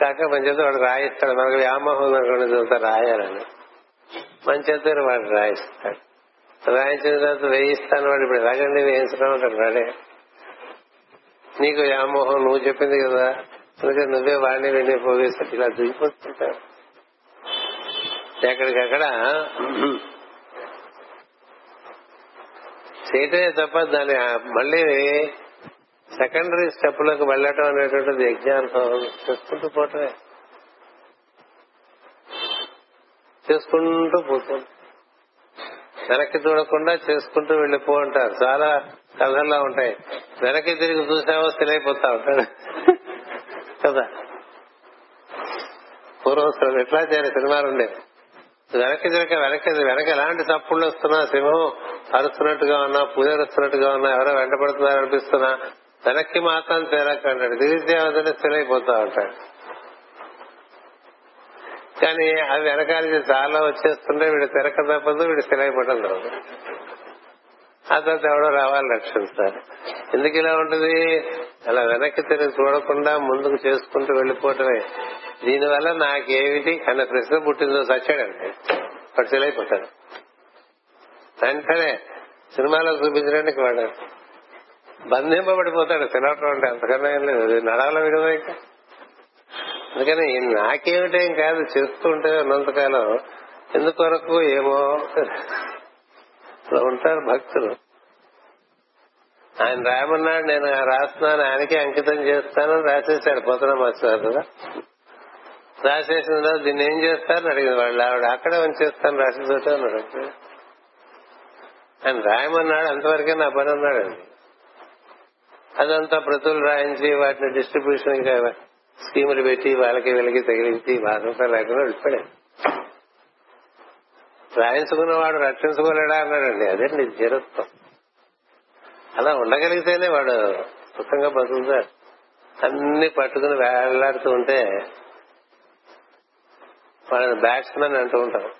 కాక మన చేత వాడు రాయిస్తాడు. మనకు వ్యామోహం ఉందనుకోండి, అంతా రాయాలని మన చేత వాడు రాయిస్తాడు. రాయించిన తర్వాత వేయిస్తాను వాడు, ఇప్పుడు ఎలాగండి వేయించడం అంటాడు వాడే. నీకు వ్యామోహం, నువ్వు చెప్పింది కదా, అందుకని నువ్వే వాడిని వెళ్ళి పోవేసి ఇలా దిగిపోతుంటాడు. ఎక్కడికక్కడ చేయటమే తప్ప దాన్ని మళ్ళీ సెకండరీ స్టెప్ లోకి వెళ్ళటం అనేటువంటిది యజ్ఞార్థం చేసుకుంటూ పోవటమే, చేసుకుంటూ పోతుంది. వెనక్కి చూడకుండా చేసుకుంటూ వెళ్ళిపో అంటారు. చాలా కథల్లో ఉంటాయి, వెనక్కి తిరిగి చూసావో తెలియపోతా ఉంటాడు కదా. పూర్వం ఎట్లా చేయాలి సినిమాలు ఉండేవి. వెనక్కి తిరగ వెనక ఎలాంటి తప్పుళ్ళు వస్తున్నా, సింహం అరుస్తున్నట్టుగా ఉన్నా, పూజరుస్తున్నట్టుగా ఉన్నా, ఎవరో వెంటబడుతున్నారు అనిపిస్తున్నా వెనక్కి మాత్రం తిరగంటాడు. తిరిగితే ఏమవుతుంటే స్థిరైపోతా ఉంటాడు. కానీ అవి వెనకాలి చాలా వచ్చేస్తుంటే వీడు తిరక తప్పదు, వీడు స్థిరైపోవడం లేదు. ఆ తర్వాత ఎవడో రావాలి రక్షిస్తారు. ఎందుకు ఇలా ఉంటుంది? అలా వెనక్కి తిరిగి చూడకుండా ముందుకు చేసుకుంటూ వెళ్లిపోవటమే. దీనివల్ల నాకేమిటి అన్న ప్రశ్న పుట్టిందో సచ్చాడండి వాడు, తెలియపోతాడు వెంటనే. సినిమాలో చూపించడానికి వాడు బంధింపబడిపోతాడు. తినవటం అంటే అంతకన్నా ఏం లేదు, నడాల విడవ. అందుకని నాకేమిటేం కాదు, చేస్తూ ఉంటే ఉన్నంతకాలం. ఎందుకొరకు ఏమో ఉంటారు భక్తులు. ఆయన రాయమన్నాడు, నేను రాస్తున్నాను, ఆయనకి అంకితం చేస్తాను రాసేసాడు. పోతన మాస్టర్ కదా రాసేసిన తర్వాత దీన్ని ఏం చేస్తారని అడిగింది వాళ్ళు. ఆవిడ అక్కడే ఉంచేస్తాను రాసేసట అన్నాడు. ఆయన రాయమన్నాడు, అంతవరకే నా పని అన్నాడు. అదంతా ప్రతులు రాయించి వాటిని డిస్ట్రిబ్యూషన్ స్కీములు పెట్టి వాళ్ళకి వీళ్ళకి తగిలించి బాధంతా లేకుండా వెళ్ళిపోయాడు. రాయించుకున్నవాడు రక్షించుకోలేడా అన్నాడండి. అదేండి జీరత్వం. అలా ఉండగలిగితేనే వాడు సుఖంగా బతుకుతాడు. అన్ని పట్టుకుని వేలాడుతూ ఉంటే వాళ్ళని బ్యాట్స్మెన్ అంటూ ఉంటారు.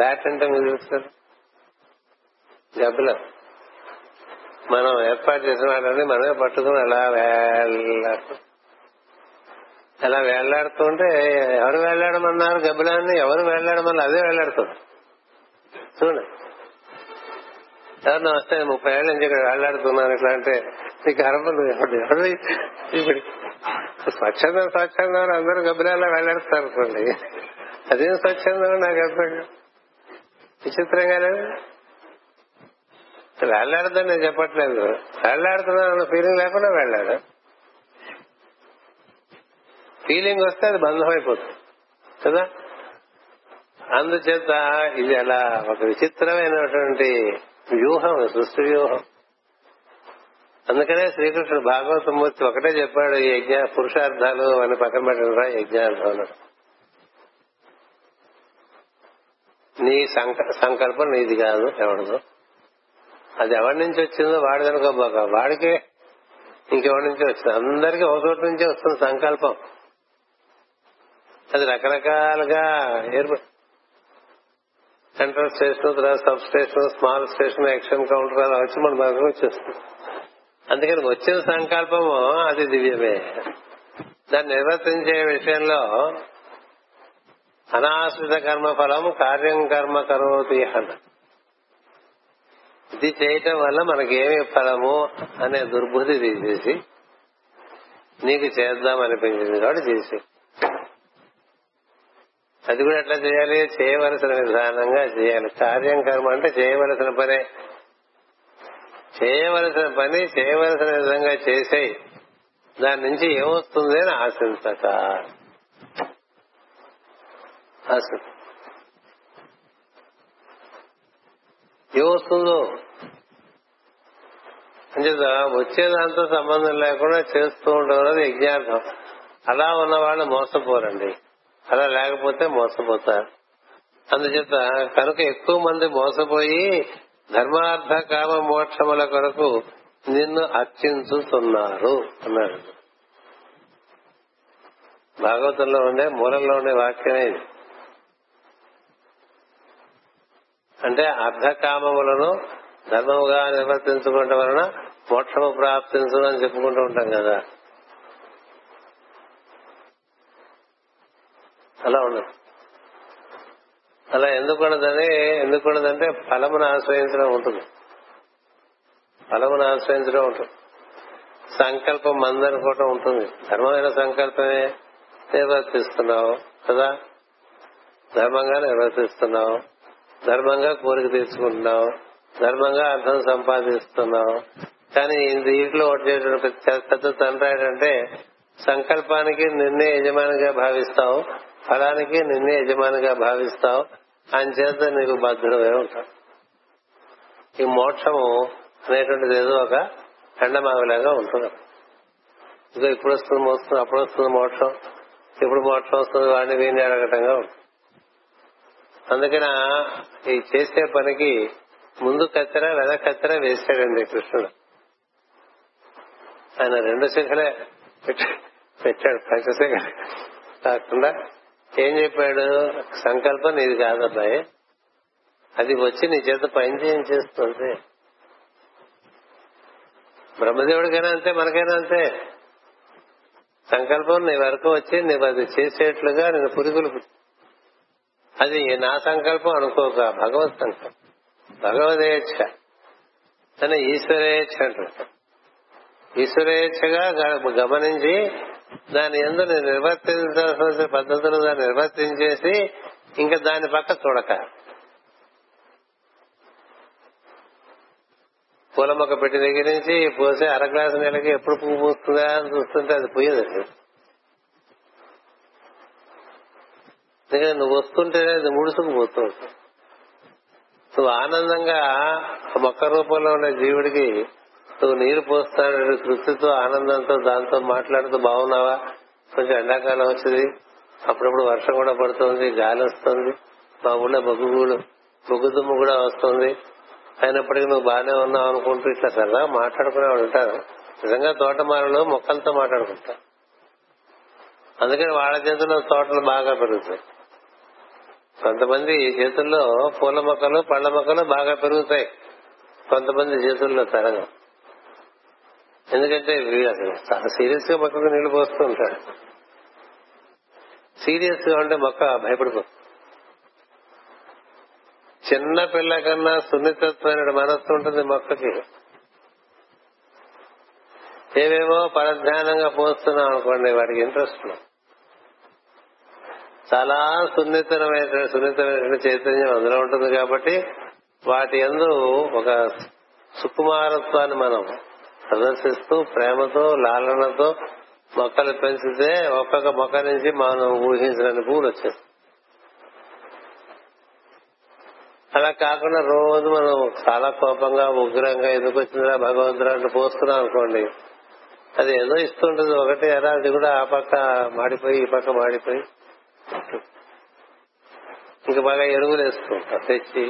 బ్యాట్ అంటే మీరు చూస్తారు జబ్బులో మనం ఏర్పాటు చేసిన వాళ్ళని మనమే పట్టుకుని అలా వేళ్లాడుతూ ఉంటే ఎవరు వేళ్లాడమన్నారు గబ్బిలాన్ని? ఎవరు వేళ్లాడమన్నారు అదే వేళ్లాడుతుంది. చూడండి ఎవరిని వస్తే 30 ఏళ్ళ నుంచి ఇక్కడ వేళ్లాడుతున్నాను ఇట్లా అంటే నీకు అరవదు. ఎవరు ఇప్పుడు స్వచ్ఛందం స్వచ్ఛందం అందరూ గబ్బిలాల్లో వేళ్లాడుతారు అనుకోండి, అదేం స్వచ్ఛందం నాకు అర్థం. విచిత్రంగా లేదు, వేళ్లాడదని నేను చెప్పట్లేదు, వేళ్లాడుతున్నాను అన్న ఫీలింగ్ లేకుండా వేళ్లాడు. ఫీలింగ్ వస్తే అది బంధం అయిపోతుంది కదా. అందుచేత ఇది అలా ఒక విచిత్రమైనటువంటి వ్యూహం, సృష్టి వ్యూహం. అందుకనే శ్రీకృష్ణుడు భాగవతమూర్తి ఒకటే చెప్పాడు, యజ్ఞ పురుషార్థాలు అని పక్కన పెట్టరా, యజ్ఞార్థం నీ సంకల్పం నీది కాదు ఎవడదు. అది ఎవరి నుంచి వచ్చిందో వాడిదనుకోబోక, వాడికే ఇంకెవరి నుంచి వచ్చింది. అందరికీ ఒక చోటు నుంచే వస్తుంది సంకల్పం. అది రకరకాలుగా సెంట్రల్ స్టేషన్, తర్వాత sub station, small station, action counter అలా వచ్చి మన దగ్గర వచ్చేస్తుంది. అందుకని వచ్చిన సంకల్పము అది దివ్యమే. దాన్ని నిర్వర్తించే విషయంలో అనాశ్రిత కర్మ ఫలం కార్యం కర్మ కరోతి అన్న ఇది చేయటం వల్ల మనకేమి ఫలము అనే దుర్బుద్ధి తీసేసి నీకు చేద్దాం అనిపించింది కాబట్టి చేసి అది కూడా ఎట్లా చేయాలి, చేయవలసిన విధానంగా చేయాలి. కార్యం కర్మ అంటే చేయవలసిన పనే, చేయవలసిన పని చేయవలసిన విధంగా చేసేయి. దాని నుంచి ఏమొస్తుంది అని ఆశించక. ఏమొస్తుందో అంటే వచ్చేదాంతో సంబంధం లేకుండా చేస్తూ ఉండడం యజ్ఞార్థం. అలా ఉన్నవాళ్ళు మోసపోరండి, అలా లేకపోతే మోసపోతారు. అందుచేత కనుక ఎక్కువ మంది మోసపోయి ధర్మార్థ కామ మోక్షముల కొరకు నిన్ను అర్చించుతున్నారు అన్నాడు. భాగవతంలో ఉండే మూలంలో ఉండే వాక్యమే ఇది. అంటే అర్ధకామములను ధర్మముగా నిర్వర్తించుకోవటం వలన మోక్షము ప్రాప్తించు అని చెప్పుకుంటూ ఉంటాం కదా. అలా ఉండదు. అలా ఎందుకు ఉండదంటే ఫలమును ఆశ్రయించడం ఉంటుంది. సంకల్పం మందనుకోవటం ఉంటుంది. ధర్మమైన సంకల్పమే నిర్వర్తిస్తున్నావు కదా, ధర్మంగా నిర్వర్తిస్తున్నావు, ధర్మంగా కోరిక తీసుకుంటున్నావు, ధర్మంగా అర్థం సంపాదిస్తున్నావు. కానీ ఇంట్లో ఓటు చేయడం పెద్ద తండ్రి ఏంటంటే సంకల్పానికి నిన్నే యజమానిగా భావిస్తావు, ఫలానికి నిన్నే యజమానిగా భావిస్తావు, ఆయన చేత నీకు బద్ధుడమే ఉంటావు. ఈ మోక్షము అనేటువంటిది ఏదో ఒక ఎండమావిలాగా ఉంటుంది. ఇదో ఇప్పుడు వస్తుంది మోస్తుంది, అప్పుడు వస్తుంది మోక్షం, ఇప్పుడు మోక్షం వస్తుంది వాడిని వీడిని అడగటంగా ఉంటుంది. అందుకని ఈ చేసే పనికి ముందు కత్తెర వెనక కత్తెర వేసాడండి కృష్ణుడు. ఆయన రెండు శిఖలే పెట్టాడు, పంచశిఖ కాకుండా. ఏం చెప్పాడు? సంకల్పం నీది కాదబ్బాయి, అది వచ్చి నీ చేత పైన చేస్తుంది. బ్రహ్మదేవుడికైనా అంతే, మనకైనా అంతే. సంకల్పం నీ వరకు వచ్చి నీవు అది చేసేట్లుగా నేను పురుగులు. అది నా సంకల్పం అనుకోక భగవత్ సంకల్పం, భగవదేచ్ఛ అని ఈశ్వరేచ్ఛ అంటారు. ఈశ్వరేచ్ఛగా గమనించి దాని ఎందు నేను నిర్వర్తించాల్సిన పద్ధతులు దాన్ని నిర్వర్తించేసి ఇంకా దాని పక్క చూడక. పూల మొక్క పెట్టి దగ్గర నుంచి పోసే అర గ్లాసు నీళ్ళకి ఎప్పుడు పువ్వు పూస్తుందా అని చూస్తుంటే అది పోయేదండి. ఎందుకంటే నువ్వు వస్తుంటేనే అది ముడుసుకు పోతూ ఉంటావు. నువ్వు ఆనందంగా ఆ మొక్క రూపంలో ఉండే జీవుడికి నువ్వు నీరు పోస్తాడు తృప్తితో, ఆనందంతో, దాంతో మాట్లాడుతూ బాగున్నావా, కొంచెం ఎండాకాలం వచ్చింది, అప్పుడప్పుడు వర్షం కూడా పడుతుంది, గాలి వస్తుంది, మా ఊళ్ళో బొగ్గు దుమ్ము కూడా వస్తుంది, అయినప్పటికీ నువ్వు బాగానే ఉన్నావు అనుకుంటూ ఇట్లా సరదా మాట్లాడుకునేవాడు ఉంటారు. నిజంగా తోటమాలలో మొక్కలతో మాట్లాడుకుంటారు. అందుకని వాళ్ళ చేతుల్లో తోటలు బాగా పెరుగుతాయి. కొంతమంది చేతుల్లో పూల మొక్కలు పళ్ళ మొక్కలు బాగా పెరుగుతాయి, కొంతమంది చేతుల్లో తరగం. ఎందుకంటే చాలా సీరియస్ గా మొక్కకు నీళ్లు పోస్తూ ఉంటాడు. సీరియస్ గా ఉంటే మొక్క భయపడిపోతుంది. చిన్న పిల్ల కన్నా సున్నితత్వమైన మనస్సు ఉంటుంది మొక్కకి. ఏవేమో పరధ్యానంగా పోస్తున్నాం అనుకోండి, వాడికి ఇంట్రెస్ట్. చాలా సున్నితమైన చైతన్యం అందులో ఉంటుంది కాబట్టి వాటి యందు ఒక సుకుమారత్వాన్ని మనం ప్రదర్శిస్తూ ప్రేమతో లాలనతో మొక్కలు పెంచితే ఒక్కొక్క మొక్క నుంచి మనం ఊహించిన పూలు వచ్చేస్తాయి. అలా కాకుండా రోజు మనం చాలా కోపంగా ఉగ్రంగా ఎందుకు వచ్చిందిరా భగవంతుడు అంటే పోస్తున్నాం అనుకోండి, అది ఏదో ఇస్తుంటుంది ఒకటి అలా, అది కూడా ఆ పక్క మాడిపోయి ఈ పక్క మాడిపోయి ఇంకా బాగా ఎరువులు వేస్తుంటాం తెచ్చి.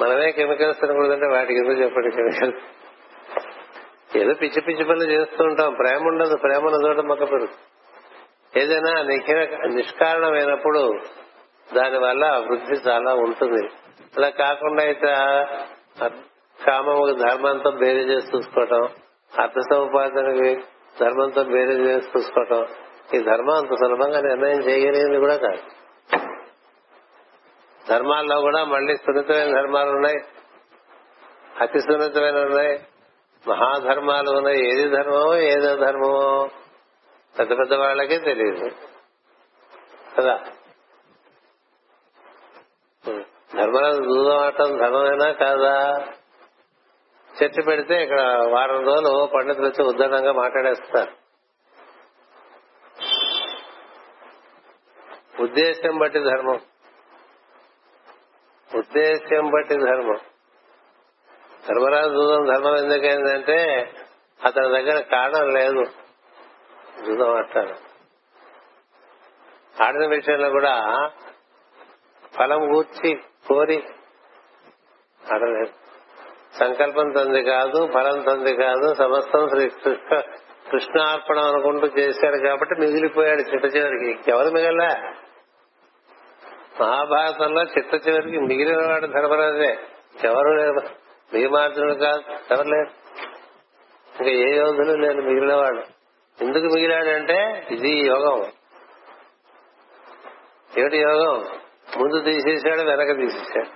మనమే కెమికల్స్ అనకూడదంటే వాటికి ఎందుకు చెప్పండి కెమికల్స్. ఏదో పిచ్చి పిచ్చి పనులు చేస్తూ ఉంటాం, ప్రేమ ఉండదు. ప్రేమ ఉన్న చోట మొక్క పెరుగు. ఏదైనా నిష్కారణమైనప్పుడు దానివల్ల వృద్ధి చాలా ఉంటుంది. అలా కాకుండా అయితే కామము ధర్మంతో బేరీ చేసి చూసుకోవటం, అర్థ సముపార్జనకి ధర్మంతో బేరీ చేసి చూసుకోవటం, ఈ ధర్మం అంత సులభంగా నిర్ణయం చేయగలిగింది కూడా కాదు. ధర్మాల్లో కూడా మళ్లీ సున్నితమైన ధర్మాలు ఉన్నాయి, అతి సున్నితమైన ఉన్నాయి, మహాధర్మాలు ఉన్నాయి. ఏది ధర్మమో ఏదో ధర్మమో పెద్ద పెద్ద వాళ్ళకే తెలియదు కదా. ధర్మరాజు దూరం ఆటం ధర్మమేనా కాదా? చర్చ పెడితే ఇక్కడ వారం రోజులు పండితులు వచ్చి ఉద్దానంగా మాట్లాడేస్తారు. ఉద్దేశ్యం బట్టి ధర్మం. ధర్మరాజు దూరం ధర్మం ఎందుకైందంటే అతని దగ్గర కారణం లేదు. దూరం ఆడతాడు. ఆడిన విషయంలో కూడా ఫలం ఊర్చి కోరి అడలేదు. సంకల్పం తంది కాదు, ఫలం తంది కాదు, సమస్తం శ్రీ కృష్ణార్పణం అనుకుంటూ చేశాడు కాబట్టి మిగిలిపోయాడు. చిట్ట చివరికి ఎవరు మిగల? మహాభారతంలో చిట్ట చివరికి మిగిలిన వాడు ధర్మరాజే. ఎవరు లేరు, భీమార్జునుడు కాదు, ఎవరు లేరు, ఇంకా ఏ యోధులు లేరు, మిగిలిన వాడు. ఎందుకు మిగిలాడంటే ఇది యోగం. ఏమిటి యోగం? ముందు తీసేశాడు, వెనక తీసేశాడు.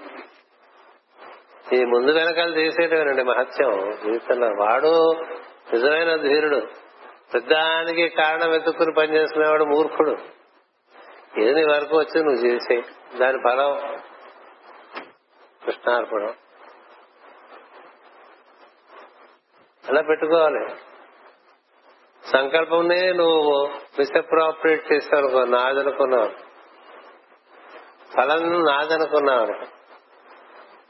ఈ ముందు వెనకాల తీసేయటమేనండి మహత్యం జీవితంలో. వాడు నిజమైన ధీరుడు. పెద్దానికి కారణం వెతుక్కుని పనిచేసుకునేవాడు మూర్ఖుడు. ఏది వరకు వచ్చి నువ్వు చేసే దాని ఫలం కృష్ణార్పణం అలా పెట్టుకోవాలి. సంకల్పంనే నువ్వు మిస్అప్రోప్రియేట్ చేస్తావు అనుకో, నాదనుకున్నావు, ఫలం నాదనుకున్నావు అనుకో,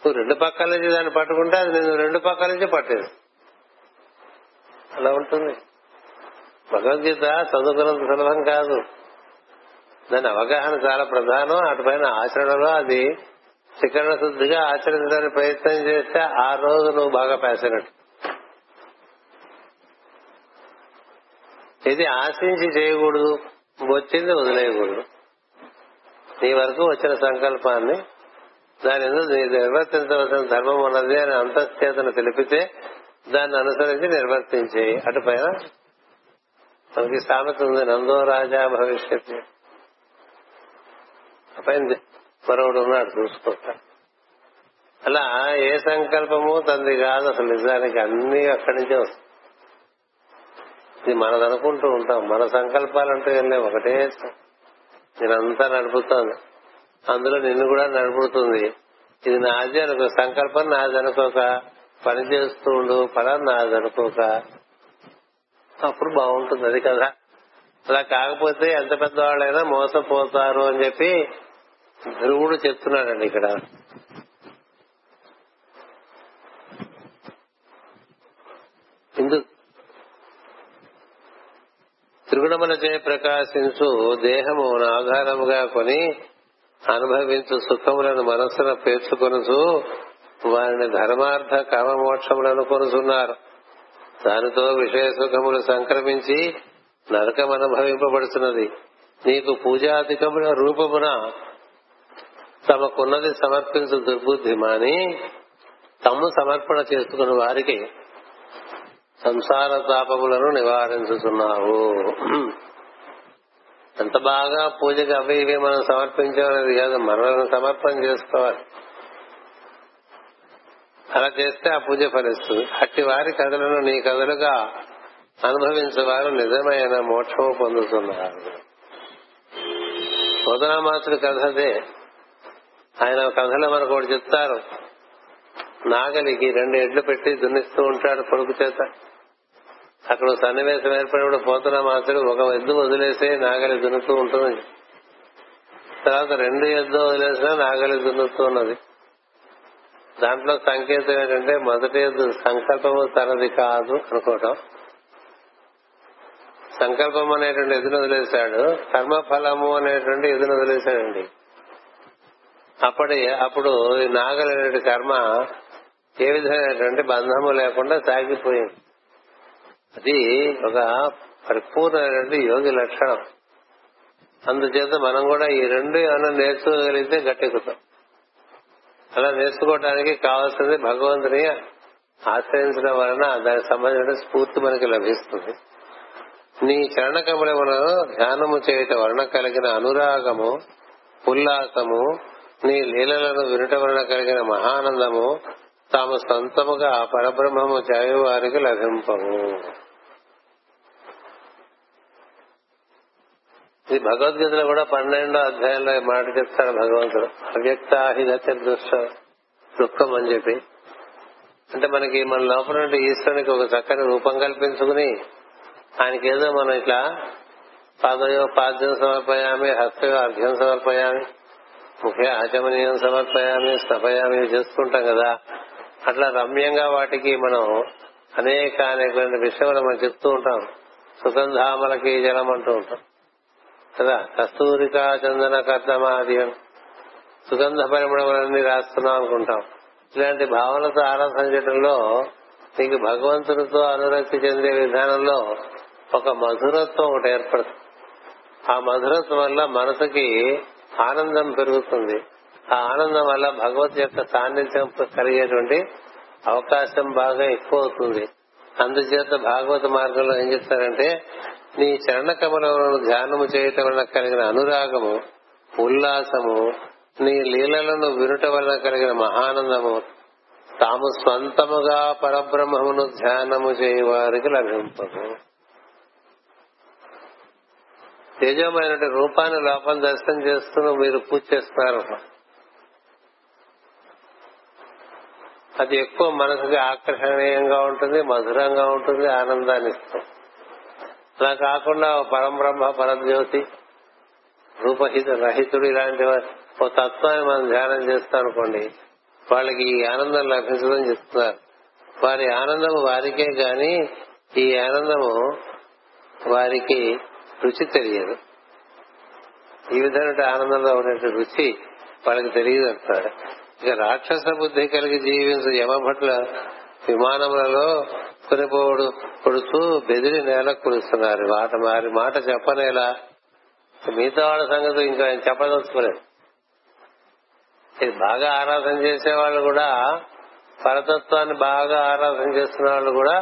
నువ్వు రెండు పక్కల నుంచి దాన్ని పట్టుకుంటే అది నేను రెండు పక్కల నుంచి పట్టేది. అలా ఉంటుంది. భగవద్గీత చదువుకున్నంత సులభం కాదు. దాని అవగాహన చాలా ప్రధానం. అటుపైన ఆచరణలో అది శిఖరణ శుద్ధిగా ఆచరించడానికి ప్రయత్నం చేస్తే ఆ రోజు నువ్వు బాగా పేసినట్టు. ఇది ఆశించి చేయకూడదు, వచ్చింది వదిలేయకూడదు. నీ వరకు వచ్చిన సంకల్పాన్ని దాని నిర్వర్తించవలసిన ధర్మం ఉన్నది అని అంతఃచేతన తెలిపితే దాన్ని అనుసరించి నిర్వర్తించే. అటుపైన మనకి సామెత ఉంది, నందో రాజా భవిష్యత్. పైన మరొకడు ఉన్నాడు, చూసుకుంటా. అలా ఏ సంకల్పము తంది కాదు అసలు. నిజానికి అన్ని అక్కడి నుంచే వస్తాయి. ఇది మనది అనుకుంటూ ఉంటాం. మన సంకల్పాలంటూ వెళ్ళే ఒకటే నేనంతా నడుపుతాను, అందులో నిన్ను కూడా నడుపుతుంది. ఇది నాది అనుకో, సంకల్పం నాదనుకోక, పని చేస్తూ ఉండు, ఫలం నాదనుకోక, అప్పుడు బాగుంటుంది అది కదా. అలా కాకపోతే ఎంత పెద్దవాళ్ళైనా మోసపోతారు అని చెప్పి ధ్రువుడు చెప్తున్నాడండి ఇక్కడ. ఇందు త్రిగుణముల చే ప్రకాశించు దేహము ఆధారముగా కొని అనుభవించు సుఖములను మనస్సును పేర్చుకొనుచు వారిని ధర్మార్థ కామమోక్షములను కొనుచున్నారు. దానితో విషయ సుఖములు సంక్రమించి నరకం అనుభవింపబడుతున్నది. నీకు పూజాధికముల రూపమున తమకున్నది సమర్పించు దుర్బుద్ధి మాని తమ్ము సమర్పణ చేసుకున్న వారికి సంసార తాపములను నివారించుతున్నావు. ఎంత బాగా పూజకి అవి ఇవి మనం సమర్పించామనేది కాదు, మనల్ని సమర్పణ చేసుకోవాలి. అలా చేస్తే ఆ పూజ ఫలిస్తుంది. అట్టి వారి కథలను నీ కథలుగా అనుభవించేవారు నిజమైన మోక్షము పొందుతున్నారు. బోధనామాతుడి కథ అదే. ఆయన కథలో మనకు ఒకటి చెప్తారు. నాగలికి రెండు ఎడ్లు పెట్టి దున్నిస్తూ ఉంటాడు కొడుకు చేత. అక్కడ సన్నివేశం ఏర్పడినప్పుడు పోతనామాసుడు ఒక ఎద్దు వదిలేసి నాగలి దున్నుతూ ఉంటుంది. తర్వాత రెండు ఎద్దు వదిలేసినా నాగలి దున్నుతూ ఉన్నది. దాంట్లో సంకేతం ఏంటంటే మొదటి ఎద్దు సంకల్పము తనది కాదు అనుకోవటం. సంకల్పం అనేటువంటి ఎదును వదిలేశాడు, కర్మఫలము అనేటువంటి ఎదును వదిలేశాడండి. అప్పుడు నాగలైన కర్మ ఏ విధమైనటువంటి బంధము లేకుండా సాగిపోయింది. అది ఒక పరిపూర్ణమైనటువంటి యోగి లక్షణం. అందుచేత మనం కూడా ఈ రెండు ఏమైనా నేర్చుకోగలిగితే గట్టెక్కుతాం. అలా నేర్చుకోవడానికి కావాల్సింది భగవంతుని ఆశ్రయించడం వలన దానికి సంబంధించిన స్ఫూర్తి మనకి లభిస్తుంది. నీ చరణకమలములను ధ్యానము చేయటం వలన కలిగిన అనురాగము, ఉల్లాసము, నీ లీలలను వినటం వలన కలిగిన మహానందము తాము సొంతముగా పరబ్రహ్మము చేయ వారికి లభింపము. ఇది భగవద్గీతలో కూడా 12వ అధ్యాయంలో మాట చెప్తాడు భగవంతుడు. అవ్యక్తాహిగతి దుఃఖం అని చెప్పి, అంటే మనకి మన లోపల నుండి ఈశ్వరునికి ఒక చక్కని రూపం కల్పించుకుని ఆయనకేదో మనం ఇట్లా పాదయో పాద్యం సమర్పయామి, హస్తయో అర్ఘ్యం సమర్పయామి, ముఖ్య ఆచమనీయం సమర్పయామి, స్థపయామి చేసుకుంటాం కదా. అట్లా రమ్యంగా వాటికి మనం అనేక అనేక విషయాలు మనం చెప్తూ ఉంటాం. సుగంధామలకి జలం అంటూ ఉంటాం కదా, కస్తూరికా చందన కర్దమాది, సుగంధ పరిమళములన్నీ రాస్తున్నాం అనుకుంటాం. ఇలాంటి భావనతో ఆరాధన చేయడంలో నీకు భగవంతునితో అనురక్తి చెందే విధానంలో ఒక మధురత్వం ఒకటి ఏర్పడుతుంది. ఆ మధురత్వం వల్ల మనసుకి ఆనందం పెరుగుతుంది. ఆ ఆనందం వల్ల భగవత్ యొక్క సాన్నిధ్యం కలిగేటువంటి అవకాశం బాగా ఎక్కువ అవుతుంది. అందుచేత భాగవత మార్గంలో ఏం చెప్తారంటే, నీ చరణ కమలములను ధ్యానము చేయటం వలన కలిగిన అనురాగము, ఉల్లాసము, నీ లీలలను వినుట వలన కలిగిన మహానందము తాము స్వంతముగా పరబ్రహ్మమును ధ్యానము చేయవారికి లభింపదు. తేజమైన రూపాన్ని లోపల దర్శనం చేస్తూ మీరు పూజ చేస్తున్నారు, అది ఎక్కువ మనసుకి ఆకర్షణీయంగా ఉంటుంది, మధురంగా ఉంటుంది, ఆనందాన్ని ఇస్తుంది. అలా కాకుండా పరబ్రహ్మ, పరజ్యోతి, రూపహిత రహితుడు ఇలాంటి ఓ తత్వాన్ని మనం ధ్యానం చేస్తాం అనుకోండి, వాళ్ళకి ఈ ఆనందం లభించదని చెప్తున్నారు. వారి ఆనందము వారికే గాని ఈ ఆనందము వారికి రుచి తెలియదు. ఈ విధమైన ఆనందంలో ఉన్నటువంటి రుచి వాళ్ళకి తెలియదు అంటున్నాడు. ఇక రాక్షస బుద్ధి కలిగి జీవించు యమభట్ల విమానములలో కొనిపోడు కొడుతూ బెదిరి నేల కురుస్తున్నారు. వారి మాట చెప్పనేలా, మిగతా వాళ్ళ సంగతి ఇంకా ఆయన చెప్పదలుచుకోలేదు. ఇది బాగా ఆరాధన చేసేవాళ్ళు కూడా, పరతత్వాన్ని బాగా ఆరాధన చేస్తున్న వాళ్ళు కూడా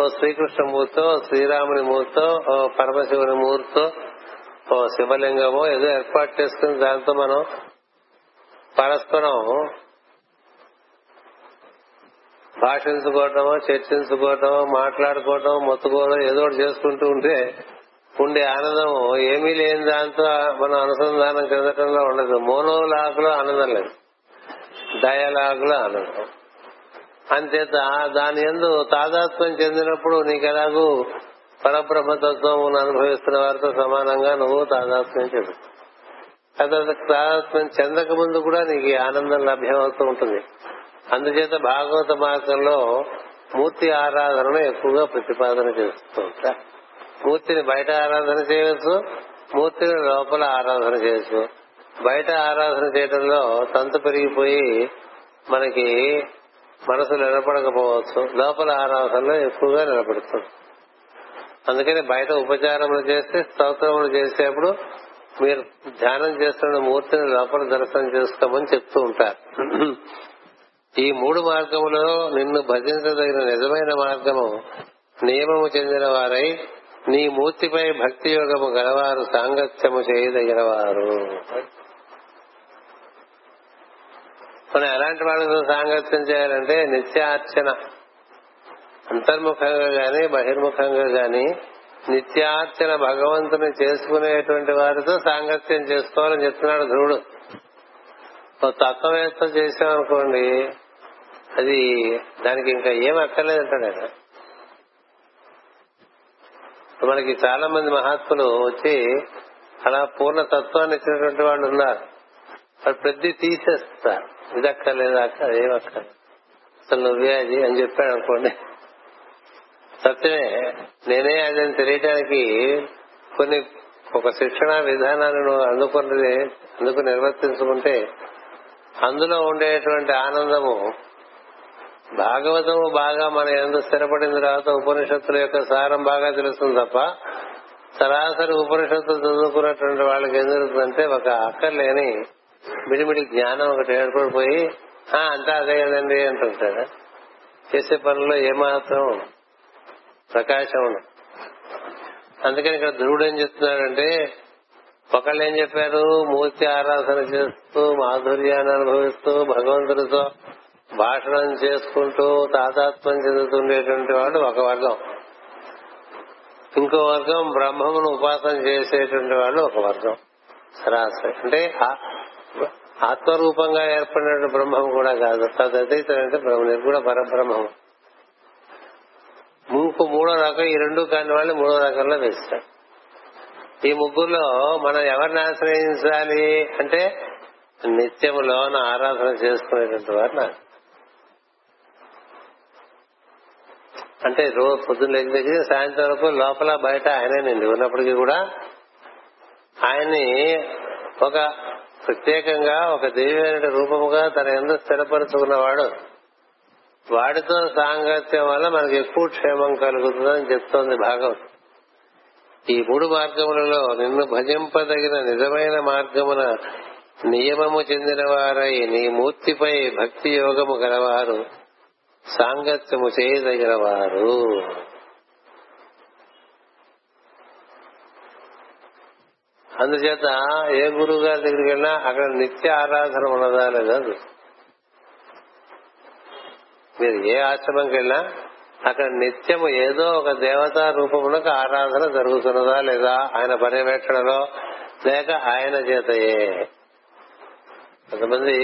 ఓ శ్రీకృష్ణ మూర్తో, శ్రీరాముని మూర్తో, ఓ పరమశివుని మూర్తో, ఓ శివలింగమో ఏదో ఏర్పాటు చేసుకుని దాంతో మనం పరస్పరం భాషించుకోవటమో, చర్చించుకోవటమో, మాట్లాడుకోవటం, మొత్తుకోవడం ఏదో ఒకటి చేసుకుంటూ ఉంటే ఉండే ఆనందం ఏమీ లేని దాంతో మనం అనుసంధానం చెందటంలో ఉండదు. మోనోలాగ్ లో ఆనందం లేదు, డయలాగ్ లో ఆనందం. అంతేత దాని యందు తాదాత్మ్యం చెందినప్పుడు నీకు ఎలాగూ పరబ్రహ్మతత్వం అనుభవిస్తున్న వారితో సమానంగా నువ్వు తాదాత్మ్యం చెందు. తాదాత్మ్యం చెందక ముందు కూడా నీకు ఆనందం లభ్యమవుతూ ఉంటుంది. అందుచేత భాగవత మార్గంలో మూర్తి ఆరాధనను ఎక్కువగా ప్రతిపాదన చేస్తూ ఉంటా. మూర్తిని బయట ఆరాధన చేయవచ్చు, మూర్తిని లోపల ఆరాధన చేయవచ్చు. బయట ఆరాధన చేయడంలో తంతు పెరిగిపోయి మనకి మనసు నిలబడకపోవచ్చు, లోపల ఆరాధనలో ఎక్కువగా నిలబడుతుంది. అందుకని బయట ఉపచారములు చేస్తే, స్తోత్రములు చేసేప్పుడు మీరు ధ్యానం చేస్తున్న మూర్తిని లోపల దర్శనం చేసుకోమని చెప్తూ ఉంటారు. ఈ మూడు మార్గములలో నిన్ను భజించదగిన నిజమైన మార్గము నియమము చెందిన వారై నీ మూర్తిపై భక్తి యోగము గలవారు సాంగత్యము చేయదగినవారు. మనం ఎలాంటి వాళ్ళతో సాంగత్యం చేయాలంటే, నిత్యార్చన అంతర్ముఖంగా గాని బహిర్ముఖంగా గాని నిత్యార్చన భగవంతుని చేసుకునేటువంటి వారితో సాంగత్యం చేసుకోవాలని చెప్తున్నాడు ధ్రువుడు. తత్వవేత్త చేసామనుకోండి, అది దానికి ఇంకా ఏం అక్కర్లేదంటాడు ఆయన. మనకి చాలా మంది మహాత్ములు వచ్చి అలా పూర్ణ తత్వాన్ని ఇచ్చినటువంటి వాళ్ళు ఉన్నారు. వాళ్ళు ప్రతి తీసేస్తారు, ఇది అక్కర్లేదు, అక్క ఏం అక్కర్లేదు, అసలు నువ్వే అది అని చెప్పాడు అనుకోండి. సత్యమే, నేనే అదని తెలియటానికి కొన్ని ఒక శిక్షణ విధానాలను అందుకు నిర్వర్తించుకుంటే అందులో ఉండేటువంటి ఆనందము భాగవతము బాగా మన యందు స్థిరపడిన తర్వాత ఉపనిషత్తుల యొక్క సారం బాగా తెలుస్తుంది తప్ప, సరాసరి ఉపనిషత్తులు చదువుకున్నటువంటి వాళ్ళకి ఏం జరుగుతుందంటే ఒక అక్కర్లేని మిడిమిడి జ్ఞానం ఒకటి ఏర్పడిపోయి అంతా అదే కదండి అంటుంటాడు. చేసే పనుల్లో ఏమాత్రం ప్రకాశం ఉండదు. అందుకని ఇక్కడ ధ్రువుడు ఏం చెప్తున్నాడంటే, ఒకళ్ళు ఏం చెప్పారు, మూర్తి ఆరాధన చేస్తూ మాధుర్యాన్ని అనుభవిస్తూ భగవంతుడితో భాషణం చేసుకుంటూ తాదాత్మ్యం చెందుతుండేటువంటి వాడు ఒక వర్గం, ఇంకో వర్గం బ్రహ్మమును ఉపాసన చేసేటువంటి వాళ్ళు ఒక వర్గం. సరాసరి అంటే ఆత్మరూపంగా ఏర్పడిన బ్రహ్మం కూడా కాదు, తదైతే బ్రహ్మ నిర్గుణ పరబ్రహ్మం. ఇంకో మూడో రకం, ఈ రెండు కాని వాళ్ళు మూడో రకంలో వేస్తారు. ఈ ముగ్గురులో మనం ఎవరిని ఆశ్రయించాలి అంటే, నిత్యములోన ఆరాధన చేసుకునేటువంటి వారిని. అంటే రోజు పొద్దున్న లేచి దగ్గర సాయంత్రం వరకు లోపల బయట ఆయనే నిండి ఉన్నప్పటికీ కూడా ఆయన్ని ఒక ప్రత్యేకంగా ఒక దేవైన రూపముగా తన యందు స్థిరపరుచుకున్నవాడు, వాడితో సాంగత్యం వల్ల మనకి ఎక్కువ క్షేమం కలుగుతుందని చెప్తోంది భాగవతం. ఈ మూడు మార్గములలో నిన్ను భజింపదగిన నిజమైన మార్గమున నియమము చెందినవారై నీ మూర్తిపై భక్తి యోగము గలవారు సాంగత్యము చేయదగినవారు. అందుచేత ఏ గురువు గారి దగ్గరికి వెళ్ళినా అక్కడ నిత్య ఆరాధన ఉన్నదా లేదా, మీరు ఏ ఆశ్రమంకి వెళ్ళినా అక్కడ నిత్యము ఏదో ఒక దేవతా రూపమునకు ఆరాధన జరుగుతున్నదా లేదా, ఆయన పర్యవేక్షణలో లేక ఆయన చేతయే. కొంతమంది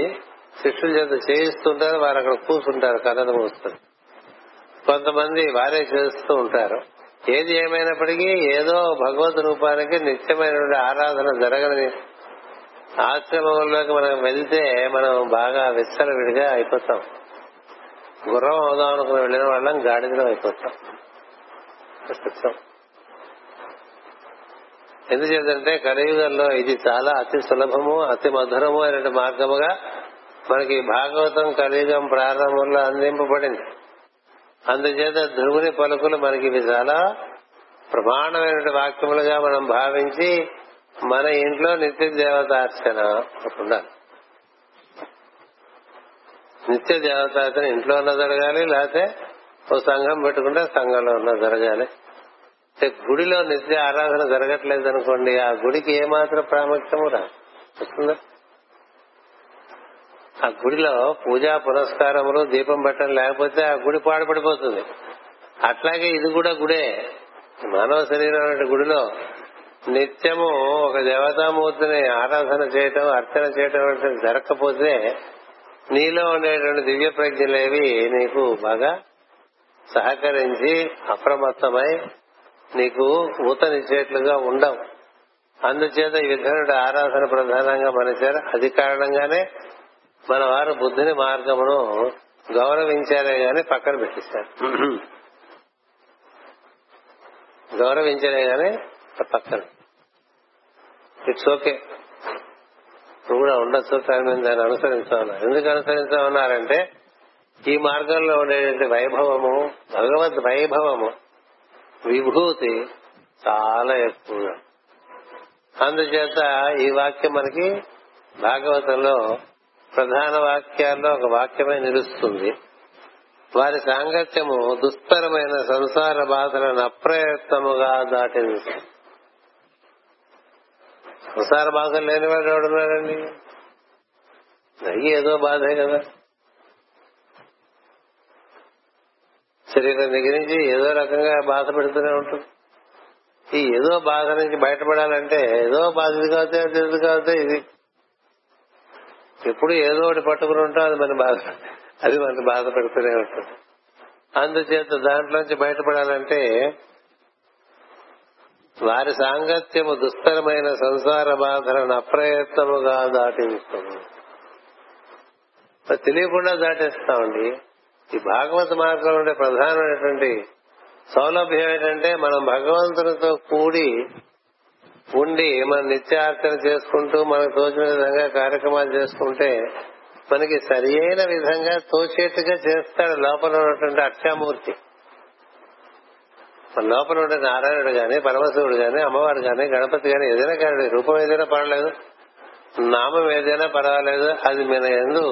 శిష్యుల చేత చేయిస్తుంటారు, వారు అక్కడ కూర్చుంటారు కథను కూర్చుంటారు, కొంతమంది వారే చేస్తూ ఉంటారు. ఏది ఏమైనప్పటికీ ఏదో భగవద్ రూపానికి నిత్యమైన ఆరాధన జరగని ఆశ్రమంలోకి మనం వెళ్తే మనం బాగా విచ్చలవిడిగా అయిపోతాం. గుర్రం అవుదాం అనుకుని వెళ్ళిన వాళ్ళం గాడిదలో అయిపోతాం. ఎందుచేతంటే కలియుగంలో ఇది చాలా అతి సులభము, అతి మధురము అనే మార్గముగా మనకి భాగవతం కలియుగం ప్రారంభంలో అందింపబడింది. అందుచేత ధ్రువుని పలుకులు మనకి ఇవి చాలా ప్రమాణమైన వాక్యములుగా మనం భావించి మన ఇంట్లో నిత్య దేవతార్చన ఉండాలి. నిత్య దేవతార్చన ఇంట్లో ఉన్న జరగాలి, లేకపోతే ఓ సంఘం పెట్టుకుంటే సంఘంలో ఉన్న జరగాలి. గుడిలో నిత్య ఆరాధన జరగట్లేదు అనుకోండి, ఆ గుడికి ఏమాత్రం ప్రాముఖ్యము రాస్తుందా? ఆ గుడిలో పూజా పునస్కారములు దీపం పెట్టడం లేకపోతే ఆ గుడి పాడుపడిపోతుంది. అట్లాగే ఇది కూడా గుడే. మానవ శరీరం అనే గుడిలో నిత్యము ఒక దేవతామూర్తిని ఆరాధన చేయటం, అర్చన చేయటం అంటే జరగకపోతే నీలో ఉండేటువంటి దివ్య ప్రజ్ఞలేవి నీకు బాగా సహకరించి అప్రమత్తమై నీకు ఊతనిచ్చేట్లుగా ఉండవు. అందుచేత ఈ విధమైన ఆరాధన ప్రధానంగా మనచారు. అది కారణంగానే మన వారు బుద్ధుని మార్గమును గౌరవించారే గాని పక్కన పెట్టిస్తారు, గౌరవించారే గాని పక్కన. ఇట్స్ ఓకే, నువ్వు కూడా ఉండొచ్చు కానీ దాన్ని అనుసరించామన్నా. ఎందుకు అనుసరించామన్నారంటే ఈ మార్గంలో ఉండేటువంటి వైభవము, భగవద్ వైభవము, విభూతి చాలా ఎక్కువగా. అందుచేత ఈ వాక్యం మనకి భాగవతంలో ప్రధాన వాక్యాల్లో ఒక వాక్యమే నిలుస్తుంది. వారి సాంగత్యము దుస్తరమైన సంసార బాధలను అప్రయత్నముగా దాటింది. సంసార బాధలు లేనివాడు ఎవడున్నాడండి? అయ్యి ఏదో బాధే కదా, శరీరం దగ్గర నుంచి ఏదో రకంగా బాధ పెడుతూనే ఉంటుంది. ఈ ఏదో బాధ నుంచి బయటపడాలంటే ఏదో బాధ ఇది కావచ్చు, అది ఇది కావచ్చు, ఇది ఎప్పుడు ఏదో ఒకటి పట్టుకుని ఉంటాం, అది మన బాధ, అది మనకు బాధ పెడుతూనే ఉంటుంది. అందుచేత దాంట్లోంచి బయటపడాలంటే వారి సాంగత్యము దుస్తరమైన సంసార బాధలను అప్రయత్నముగా దాటిస్తుంది. తెలియకుండా దాటేస్తామండి. ఈ భాగవత మార్గంలో ఉండే ప్రధానమైనటువంటి సౌలభ్యం ఏంటంటే మనం భగవంతునితో కూడి ఉండి మనం నిత్యార్చన చేసుకుంటూ మనకు తోచిన విధంగా కార్యక్రమాలు చేసుకుంటే మనకి సరి అయిన విధంగా తోచేట్టుగా చేస్తాడు లోపల ఉన్నటువంటి అక్షామూర్తి. మన లోపల ఉండే నారాయణుడు గాని, పరమశివుడు గాని, అమ్మవారు గాని, గణపతి గాని, ఏదైనా కానీ రూపం ఏదైనా పర్వాలేదు, నామం ఏదైనా పర్వాలేదు, అది మన యందు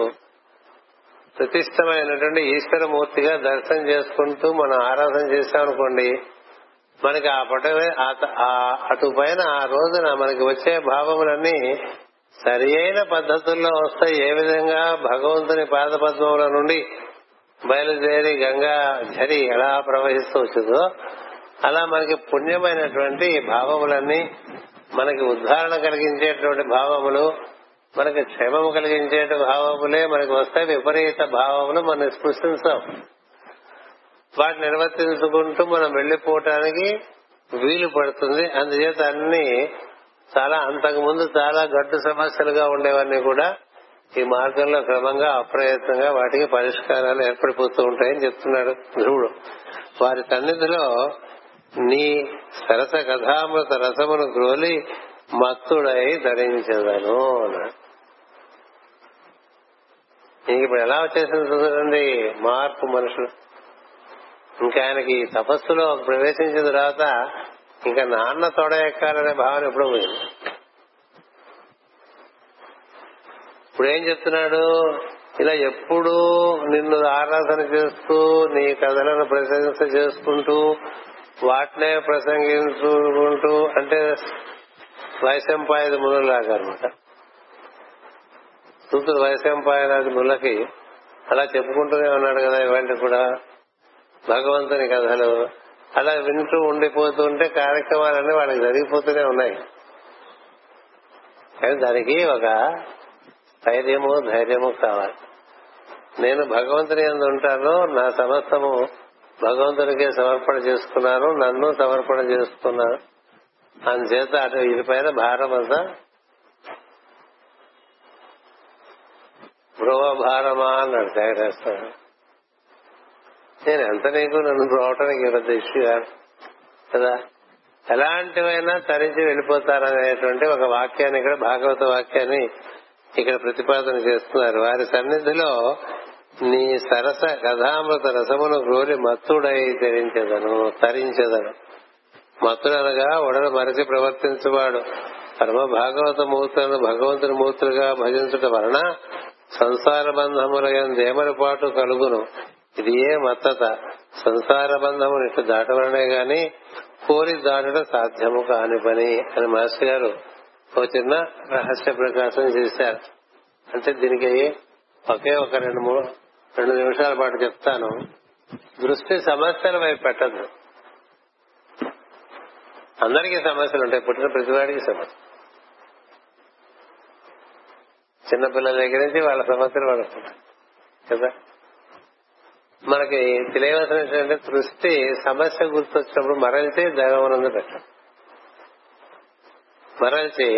ప్రతిష్టమైనటువంటి ఈశ్వరమూర్తిగా దర్శనం చేసుకుంటూ మనం ఆరాధన చేశామనుకోండి, మనకి ఆ పటమే అటు పైన ఆ రోజున మనకి వచ్చే భావములన్నీ సరి అయిన పద్ధతుల్లో వస్తాయి. ఏ విధంగా భగవంతుని పాదపద్మముల నుండి బయలుదేరి గంగా ఝరి ఎలా ప్రవహిస్తూ వచ్చిందో అలా మనకి పుణ్యమైనటువంటి భావములన్నీ, మనకి ఉద్ధారణ కలిగించేటువంటి భావములు, మనకి క్షేమము కలిగించే భావములే మనకి వస్తాయి. విపరీత భావములు మనం స్పృశించాం, వాటిని నిర్వర్తించుకుంటూ మనం వెళ్లిపోవటానికి వీలు పడుతుంది. అందుచేత అన్ని చాలా, అంతకు ముందు చాలా గడ్డు సమస్యలుగా ఉండేవన్నీ కూడా ఈ మార్గంలో క్రమంగా అప్రయత్నంగా వాటికి పరిష్కారాలు ఏర్పడిపోతూ ఉంటాయని చెప్తున్నాడు ధ్రువుడు. వారి సన్నిధిలో నీ సరస కథామృత రసమును గ్రోలి మత్తుడై ధరించదను అన్నాడు. ఇప్పుడు ఎలా వచ్చేసింది చూడండి మార్పు మనుషులు. ఇంకా ఆయనకి తపస్సులో ప్రవేశించిన తర్వాత ఇంకా నాన్న తొడ ఎక్కాలనే భావన ఎప్పుడూ పోయింది. ఇప్పుడేం చెప్తున్నాడు, ఇలా ఎప్పుడూ నిన్ను ఆరాధన చేస్తూ నీ కథలను ప్రశంస చేసుకుంటూ వాటినే ప్రసంగించుకుంటూ, అంటే వైశంపాయది మునులాగా అనమాట. సూతుడు వైశంపాయనాది మునులకి అలా చెప్పుకుంటూనే ఉన్నాడు కదా. ఇవన్నీ కూడా భగవంతుని కథలు అలా వింటూ ఉండిపోతుంటే కార్యక్రమాలన్నీ వాళ్ళకి జరిగిపోతూనే ఉన్నాయి. కానీ దానికి ఒక ధైర్యము కావాలి. నేను భగవంతుని యందు ఉంటాను, నా సమస్తము భగవంతునికే సమర్పణ చేసుకున్నాను, నన్ను సమర్పణ చేసుకున్నాను, అందుచేత అటు ఇది పైన భారం అంతా భ్రువ భారమా అన్నాడు ఛాయాగ్రహం. నేను ఎంత నీకు నన్ను బ్రోవటానికి పెద్ద ఇష్యూ కదా, ఎలాంటివైనా తరించి వెళ్ళిపోతారనేటువంటి ఒక వాక్యాన్ని ఇక్కడ భాగవత వాక్యాన్ని ఇక్కడ ప్రతిపాదన చేస్తున్నారు. వారి సన్నిధిలో నీ సరస కథామృత రసమును గోలి మత్తుడై తరించెదను. మత్తుడనగా ఉడను మరచి ప్రవర్తించువాడు. పరమ భాగవత మూర్తులను భగవంతుని మూర్తులుగా భజించటం వలన సంసార బంధముల దేమరిపాటు కలుగును. ఇది ఏ మత్తత, సంసార బంధము ఇటు దాటవలనే గాని కోరి దాటడం సాధ్యము కాని పని అని మాస్టర్ గారు ఒక చిన్న రహస్య ప్రకాశం చేశారు. అంటే దీనికి ఒకే ఒక రెండు నిమిషాల పాటు చెప్తాను. దృష్టి సమస్యల వైపు పెట్టద్దు. అందరికీ సమస్యలు ఉంటాయి, పుట్టిన ప్రతివాడికి సమస్య. చిన్నపిల్లల దగ్గర నుంచి వాళ్ళ సమస్యలు వాళ్ళకు కదా. మనకి తెలియవలసిన దృష్టి సమస్య గుర్తొచ్చినప్పుడు మరల్చి దైవమునందు పెట్టండి, మరల్చి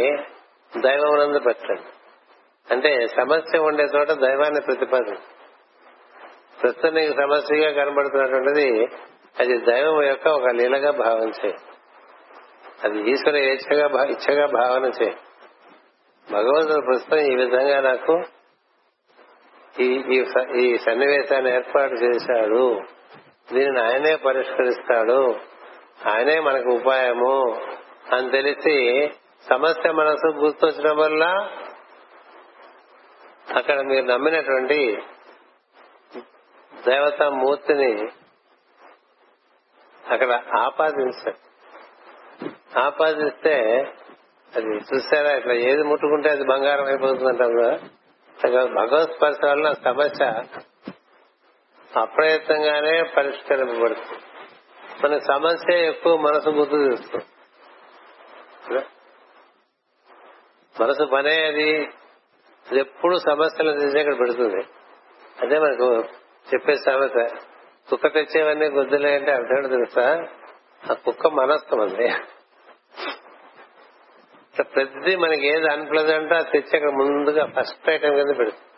దైవమునందు పెట్టండి. అంటే సమస్య ఉండే చోట దైవాన్ని ప్రతిపాదన. ప్రస్తుతం నీకు సమస్యగా కనబడుతున్నటువంటిది అది దైవం యొక్క ఒక లీలగా భావన చేయి, అది ఈశ్వర ఇచ్చగా భావన చేయి. భగవంతుడు ప్రస్తుతం ఈ విధంగా నాకు ఈ సన్నివేశాన్ని ఏర్పాటు చేశాడు, దీనిని ఆయనే పరిష్కరిస్తాడు, ఆయనే మనకు ఉపాయము అని తెలిసి సమస్య మనసు గుర్తొచ్చడం వల్ల అక్కడ మీరు నమ్మినటువంటి దేవతామూర్తిని అక్కడ ఆపాదించారు. ఆపాదిస్తే అది చూసారా, ఇట్లా ఏది ముట్టుకుంటే అది బంగారం అయిపోతుందంటాం కదా. భగవత్ స్పర్శ వల్ల సమస్య అప్రయత్నంగానే పరిష్కరింపబడుతుంది. మన సమస్య ఎక్కువ మనసు గుర్తు చేస్తుంది. మనసు పనే అది ఎప్పుడు సమస్యలు తీసి ఇక్కడ పెడుతుంది. అదే మనకు చెప్పే సమస్య, కుక్క తెచ్చేవన్నీ గుద్దులే అంటే అర్థం తెలుసా, ఆ కుక్క మనస్తం అంది. ప్రతిదీ మనకి ఏది అన్ప్లెజెంట్ అది తెచ్చి అక్కడ ముందుగా ఫస్ట్ ఐటమ్ కింద పెడుతుంది.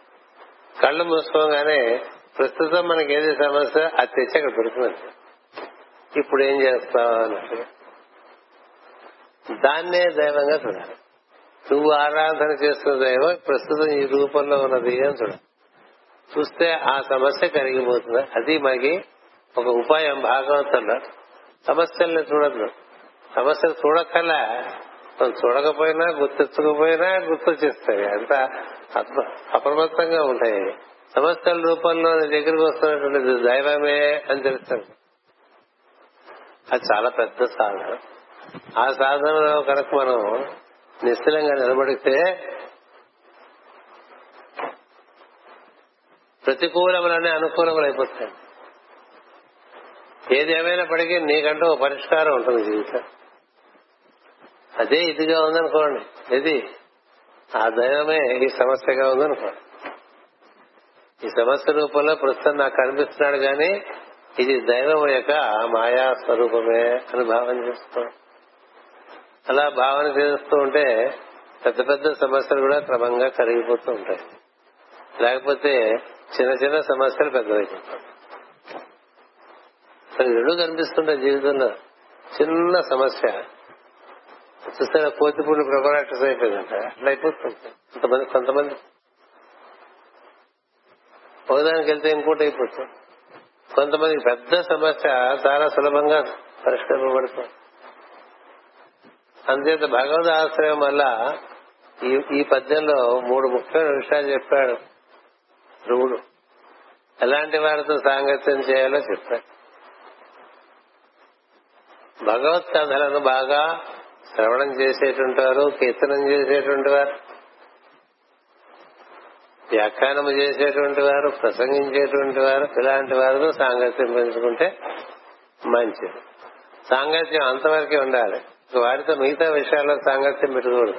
కళ్ళు మూసుకోగానే ప్రస్తుతం మనకి ఏది సమస్య అది తెచ్చి అక్కడ పెడుతుంది. ఇప్పుడు ఏం చేస్తావు అన్నట్టు దాన్నే దైవంగా చూడాలి. నువ్వు ఆరాధన చేస్తున్న దైవం ప్రస్తుతం ఈ రూపంలో ఉన్నది అని చూడాలి. చూస్తే ఆ సమస్య కరిగిపోతుంది. అది మనకి ఒక ఉపాయం భాగవతంలో. సమస్యల్ని చూడద్దు, సమస్యలు చూడక్కలా. మనం చూడకపోయినా గుర్తించకపోయినా గుర్తొచ్చేస్తాయి. అంత అప్రమత్తంగా ఉంటాయి. సమస్యల రూపంలో నీ దగ్గరికి వస్తున్నటువంటిది దైవమే అని తెలుస్తాను. అది చాలా పెద్ద సాధన. ఆ సాధనలో కనుక మనం నిశ్చలంగా నిలబడితే ప్రతికూలములనే అనుకూలములు అయిపోతాయి. ఏదేమైనప్పటికీ నీకంటూ పరిష్కారం ఉంటుంది జీవితం. అదే ఇదిగా ఉందనుకోండి, ఇది ఆ దైవమే ఈ సమస్యగా ఉందనుకోండి. ఈ సమస్య రూపంలో ప్రస్తుతం నాకు కనిపిస్తున్నాడు కానీ ఇది దైవం యొక్క మాయా స్వరూపమే అని భావన చేసుకోండి. అలా భావన చేస్తూ ఉంటే పెద్ద పెద్ద సమస్యలు కూడా క్రమంగా కరిగిపోతూ ఉంటాయి. లేకపోతే చిన్న చిన్న సమస్యలు పెద్దవైపోతాయి. రెండు కనిపిస్తుంటాయి జీవితంలో. చిన్న సమస్య చూస్తే కోతిపూడి ప్రొపరాక్టర్స్ అయిపోయిందంట అట్లా అయిపోతుంది కొంతమంది. ఒకదానికి వెళ్తే ఇంకోటి అయిపోతుంది. కొంతమందికి పెద్ద సమస్య చాలా సులభంగా పరిష్కరింపబడుతుంది. అందుచేత భగవద్ ఆశ్రయం వల్ల ఈ పద్యంలో మూడు ముఖ్యమైన విషయాలు చెప్పాడు ధ్రువుడు. ఎలాంటి వారితో సాంగత్యం చేయాలో చెప్పాడు. భగవత్ కథలను బాగా శ్రవణం చేసేటువంటి వారు, కీర్తనం చేసేటువంటి వారు, వ్యాఖ్యానం చేసేటువంటి వారు, ప్రసంగించేటువంటి వారు, ఇలాంటి వారితో సాంగత్యం పెంచుకుంటే మంచిది. సాంగత్యం అంతవరకే ఉండాలి. వారితో మిగతా విషయాల్లో సాంగత్యం పెట్టుకోడు.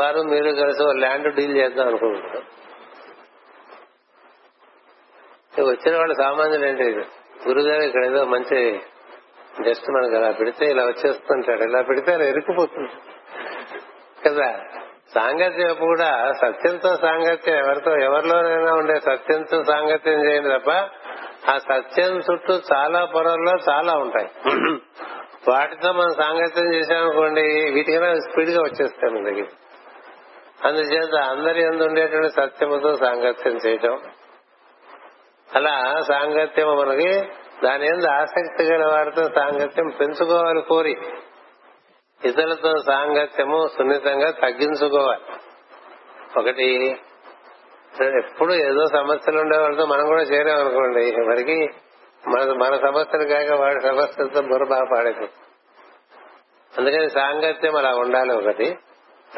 వారు మీరు కలిసి ల్యాండ్ డీల్ చేద్దాం అనుకుంటున్నారు. వచ్చిన వాళ్ళు సామాన్యులు ఏంటి, గురుగారు ఇక్కడ ఏదో మంచి జస్ట్ మనకు అలా పెడితే ఇలా వచ్చేస్తుంటాడు, ఇలా పెడితే అలా ఇరుక్కుపోతుంది కదా. సాంగత్యం కూడా సత్యంతో సాంగత్యం, ఎవరితో ఎవరిలోనైనా ఉండే సత్యంతో సాంగత్యం చేయండి తప్ప, ఆ సత్యం చుట్టూ చాలా పొరల్లో చాలా ఉంటాయి. వాటితో మనం సాంగత్యం చేశామనుకోండి, వీటికైనా స్పీడ్ గా వచ్చేస్తాయి మన దగ్గర. అందుచేత అందరి యందు ఉండేటువంటి సత్యముతో సాంగత్యం చేయటం. అలా సాంగత్యం మనకి దాని యందు ఆసక్తి గల వారితో సాంగత్యం పెంచుకోవాలి. కోరి ఇతరులతో సాంగత్యము సున్నితంగా తగ్గించుకోవాలి. ఒకటి, ఎప్పుడు ఏదో సమస్యలు ఉండే వాళ్ళతో మనం కూడా చేరామనుకోండి, మరికి మన సమస్యలు కాక వాడి సమస్యలతో బుర్ర బాగా పాడేది. అందుకని సాంగత్యం అలా ఉండాలి. ఒకటి.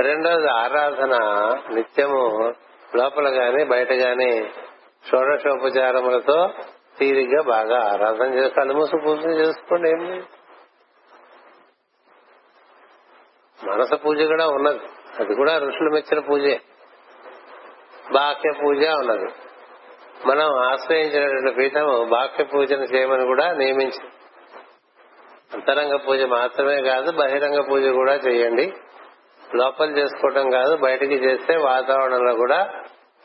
రెండోది ఆరాధన. నిత్యము లోపల గాని బయట గాని షోడశోపచారములతో తీరిగ్గా బాగా ఆరాధన చేసి అలమూసు పూజ చేసుకోండి. ఏమి మనస పూజ కూడా ఉన్నది, అది కూడా ఋషులు మెచ్చిన పూజే. బాహ్య పూజ ఉన్నది. మనం ఆశ్రయించినటువంటి పీఠం బాహ్య పూజను చేయమని కూడా నియమించింది. అంతరంగ పూజ మాత్రమే కాదు, బహిరంగ పూజ కూడా చేయండి. లోపల చేసుకోవటం కాదు, బయటికి చేస్తే వాతావరణంలో కూడా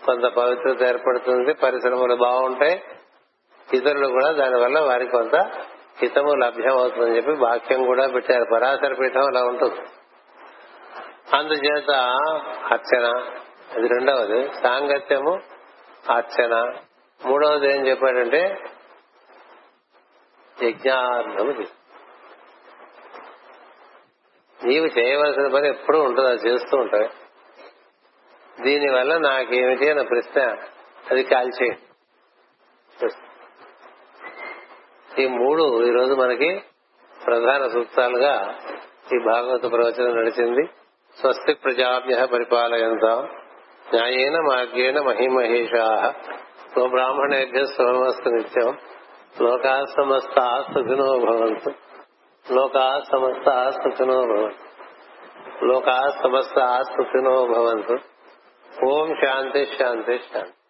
కొంత పవిత్రత ఏర్పడుతుంది, పరిశ్రమలు బాగుంటాయి, ఇతరులు కూడా దానివల్ల వారికి కొంత హితము లభ్యం అవుతుందని చెప్పి వాక్యం కూడా పెట్టారు. పరాశర పీఠం అలా ఉంటుంది. అందుచేత అర్చన, అది రెండవది. సాంగత్యము, అర్చన. మూడవది ఏం చెప్పాడంటే యజ్ఞార్థము. నీవు చేయవలసిన పని ఎప్పుడూ ఉంటుంది, అది చేస్తూ ఉంటాయి. దీనివల్ల నాకేమిటి అన్న ప్రశ్న, అది కాల్చే. ఈ మూడు ఈరోజు మనకి ప్రధాన సూత్రాలుగా ఈ భాగవత ప్రవచనం నడిచింది. స్వస్తి ప్రజాభ్యః పరిపాలయంతాం న్యాయేన మార్గేణ మహిమహేషాః స్వబ్రాహ్మణేభ్యః శుభమస్తు నిత్యం. లోకాః సమస్తాః సుఖినో భవంతు. లోకాః సమస్తాః సుఖినో భవంతు. లోకాః సమస్తాః సుఖినో భవంతు. ఓం శాంతి శాంతి శాంతి.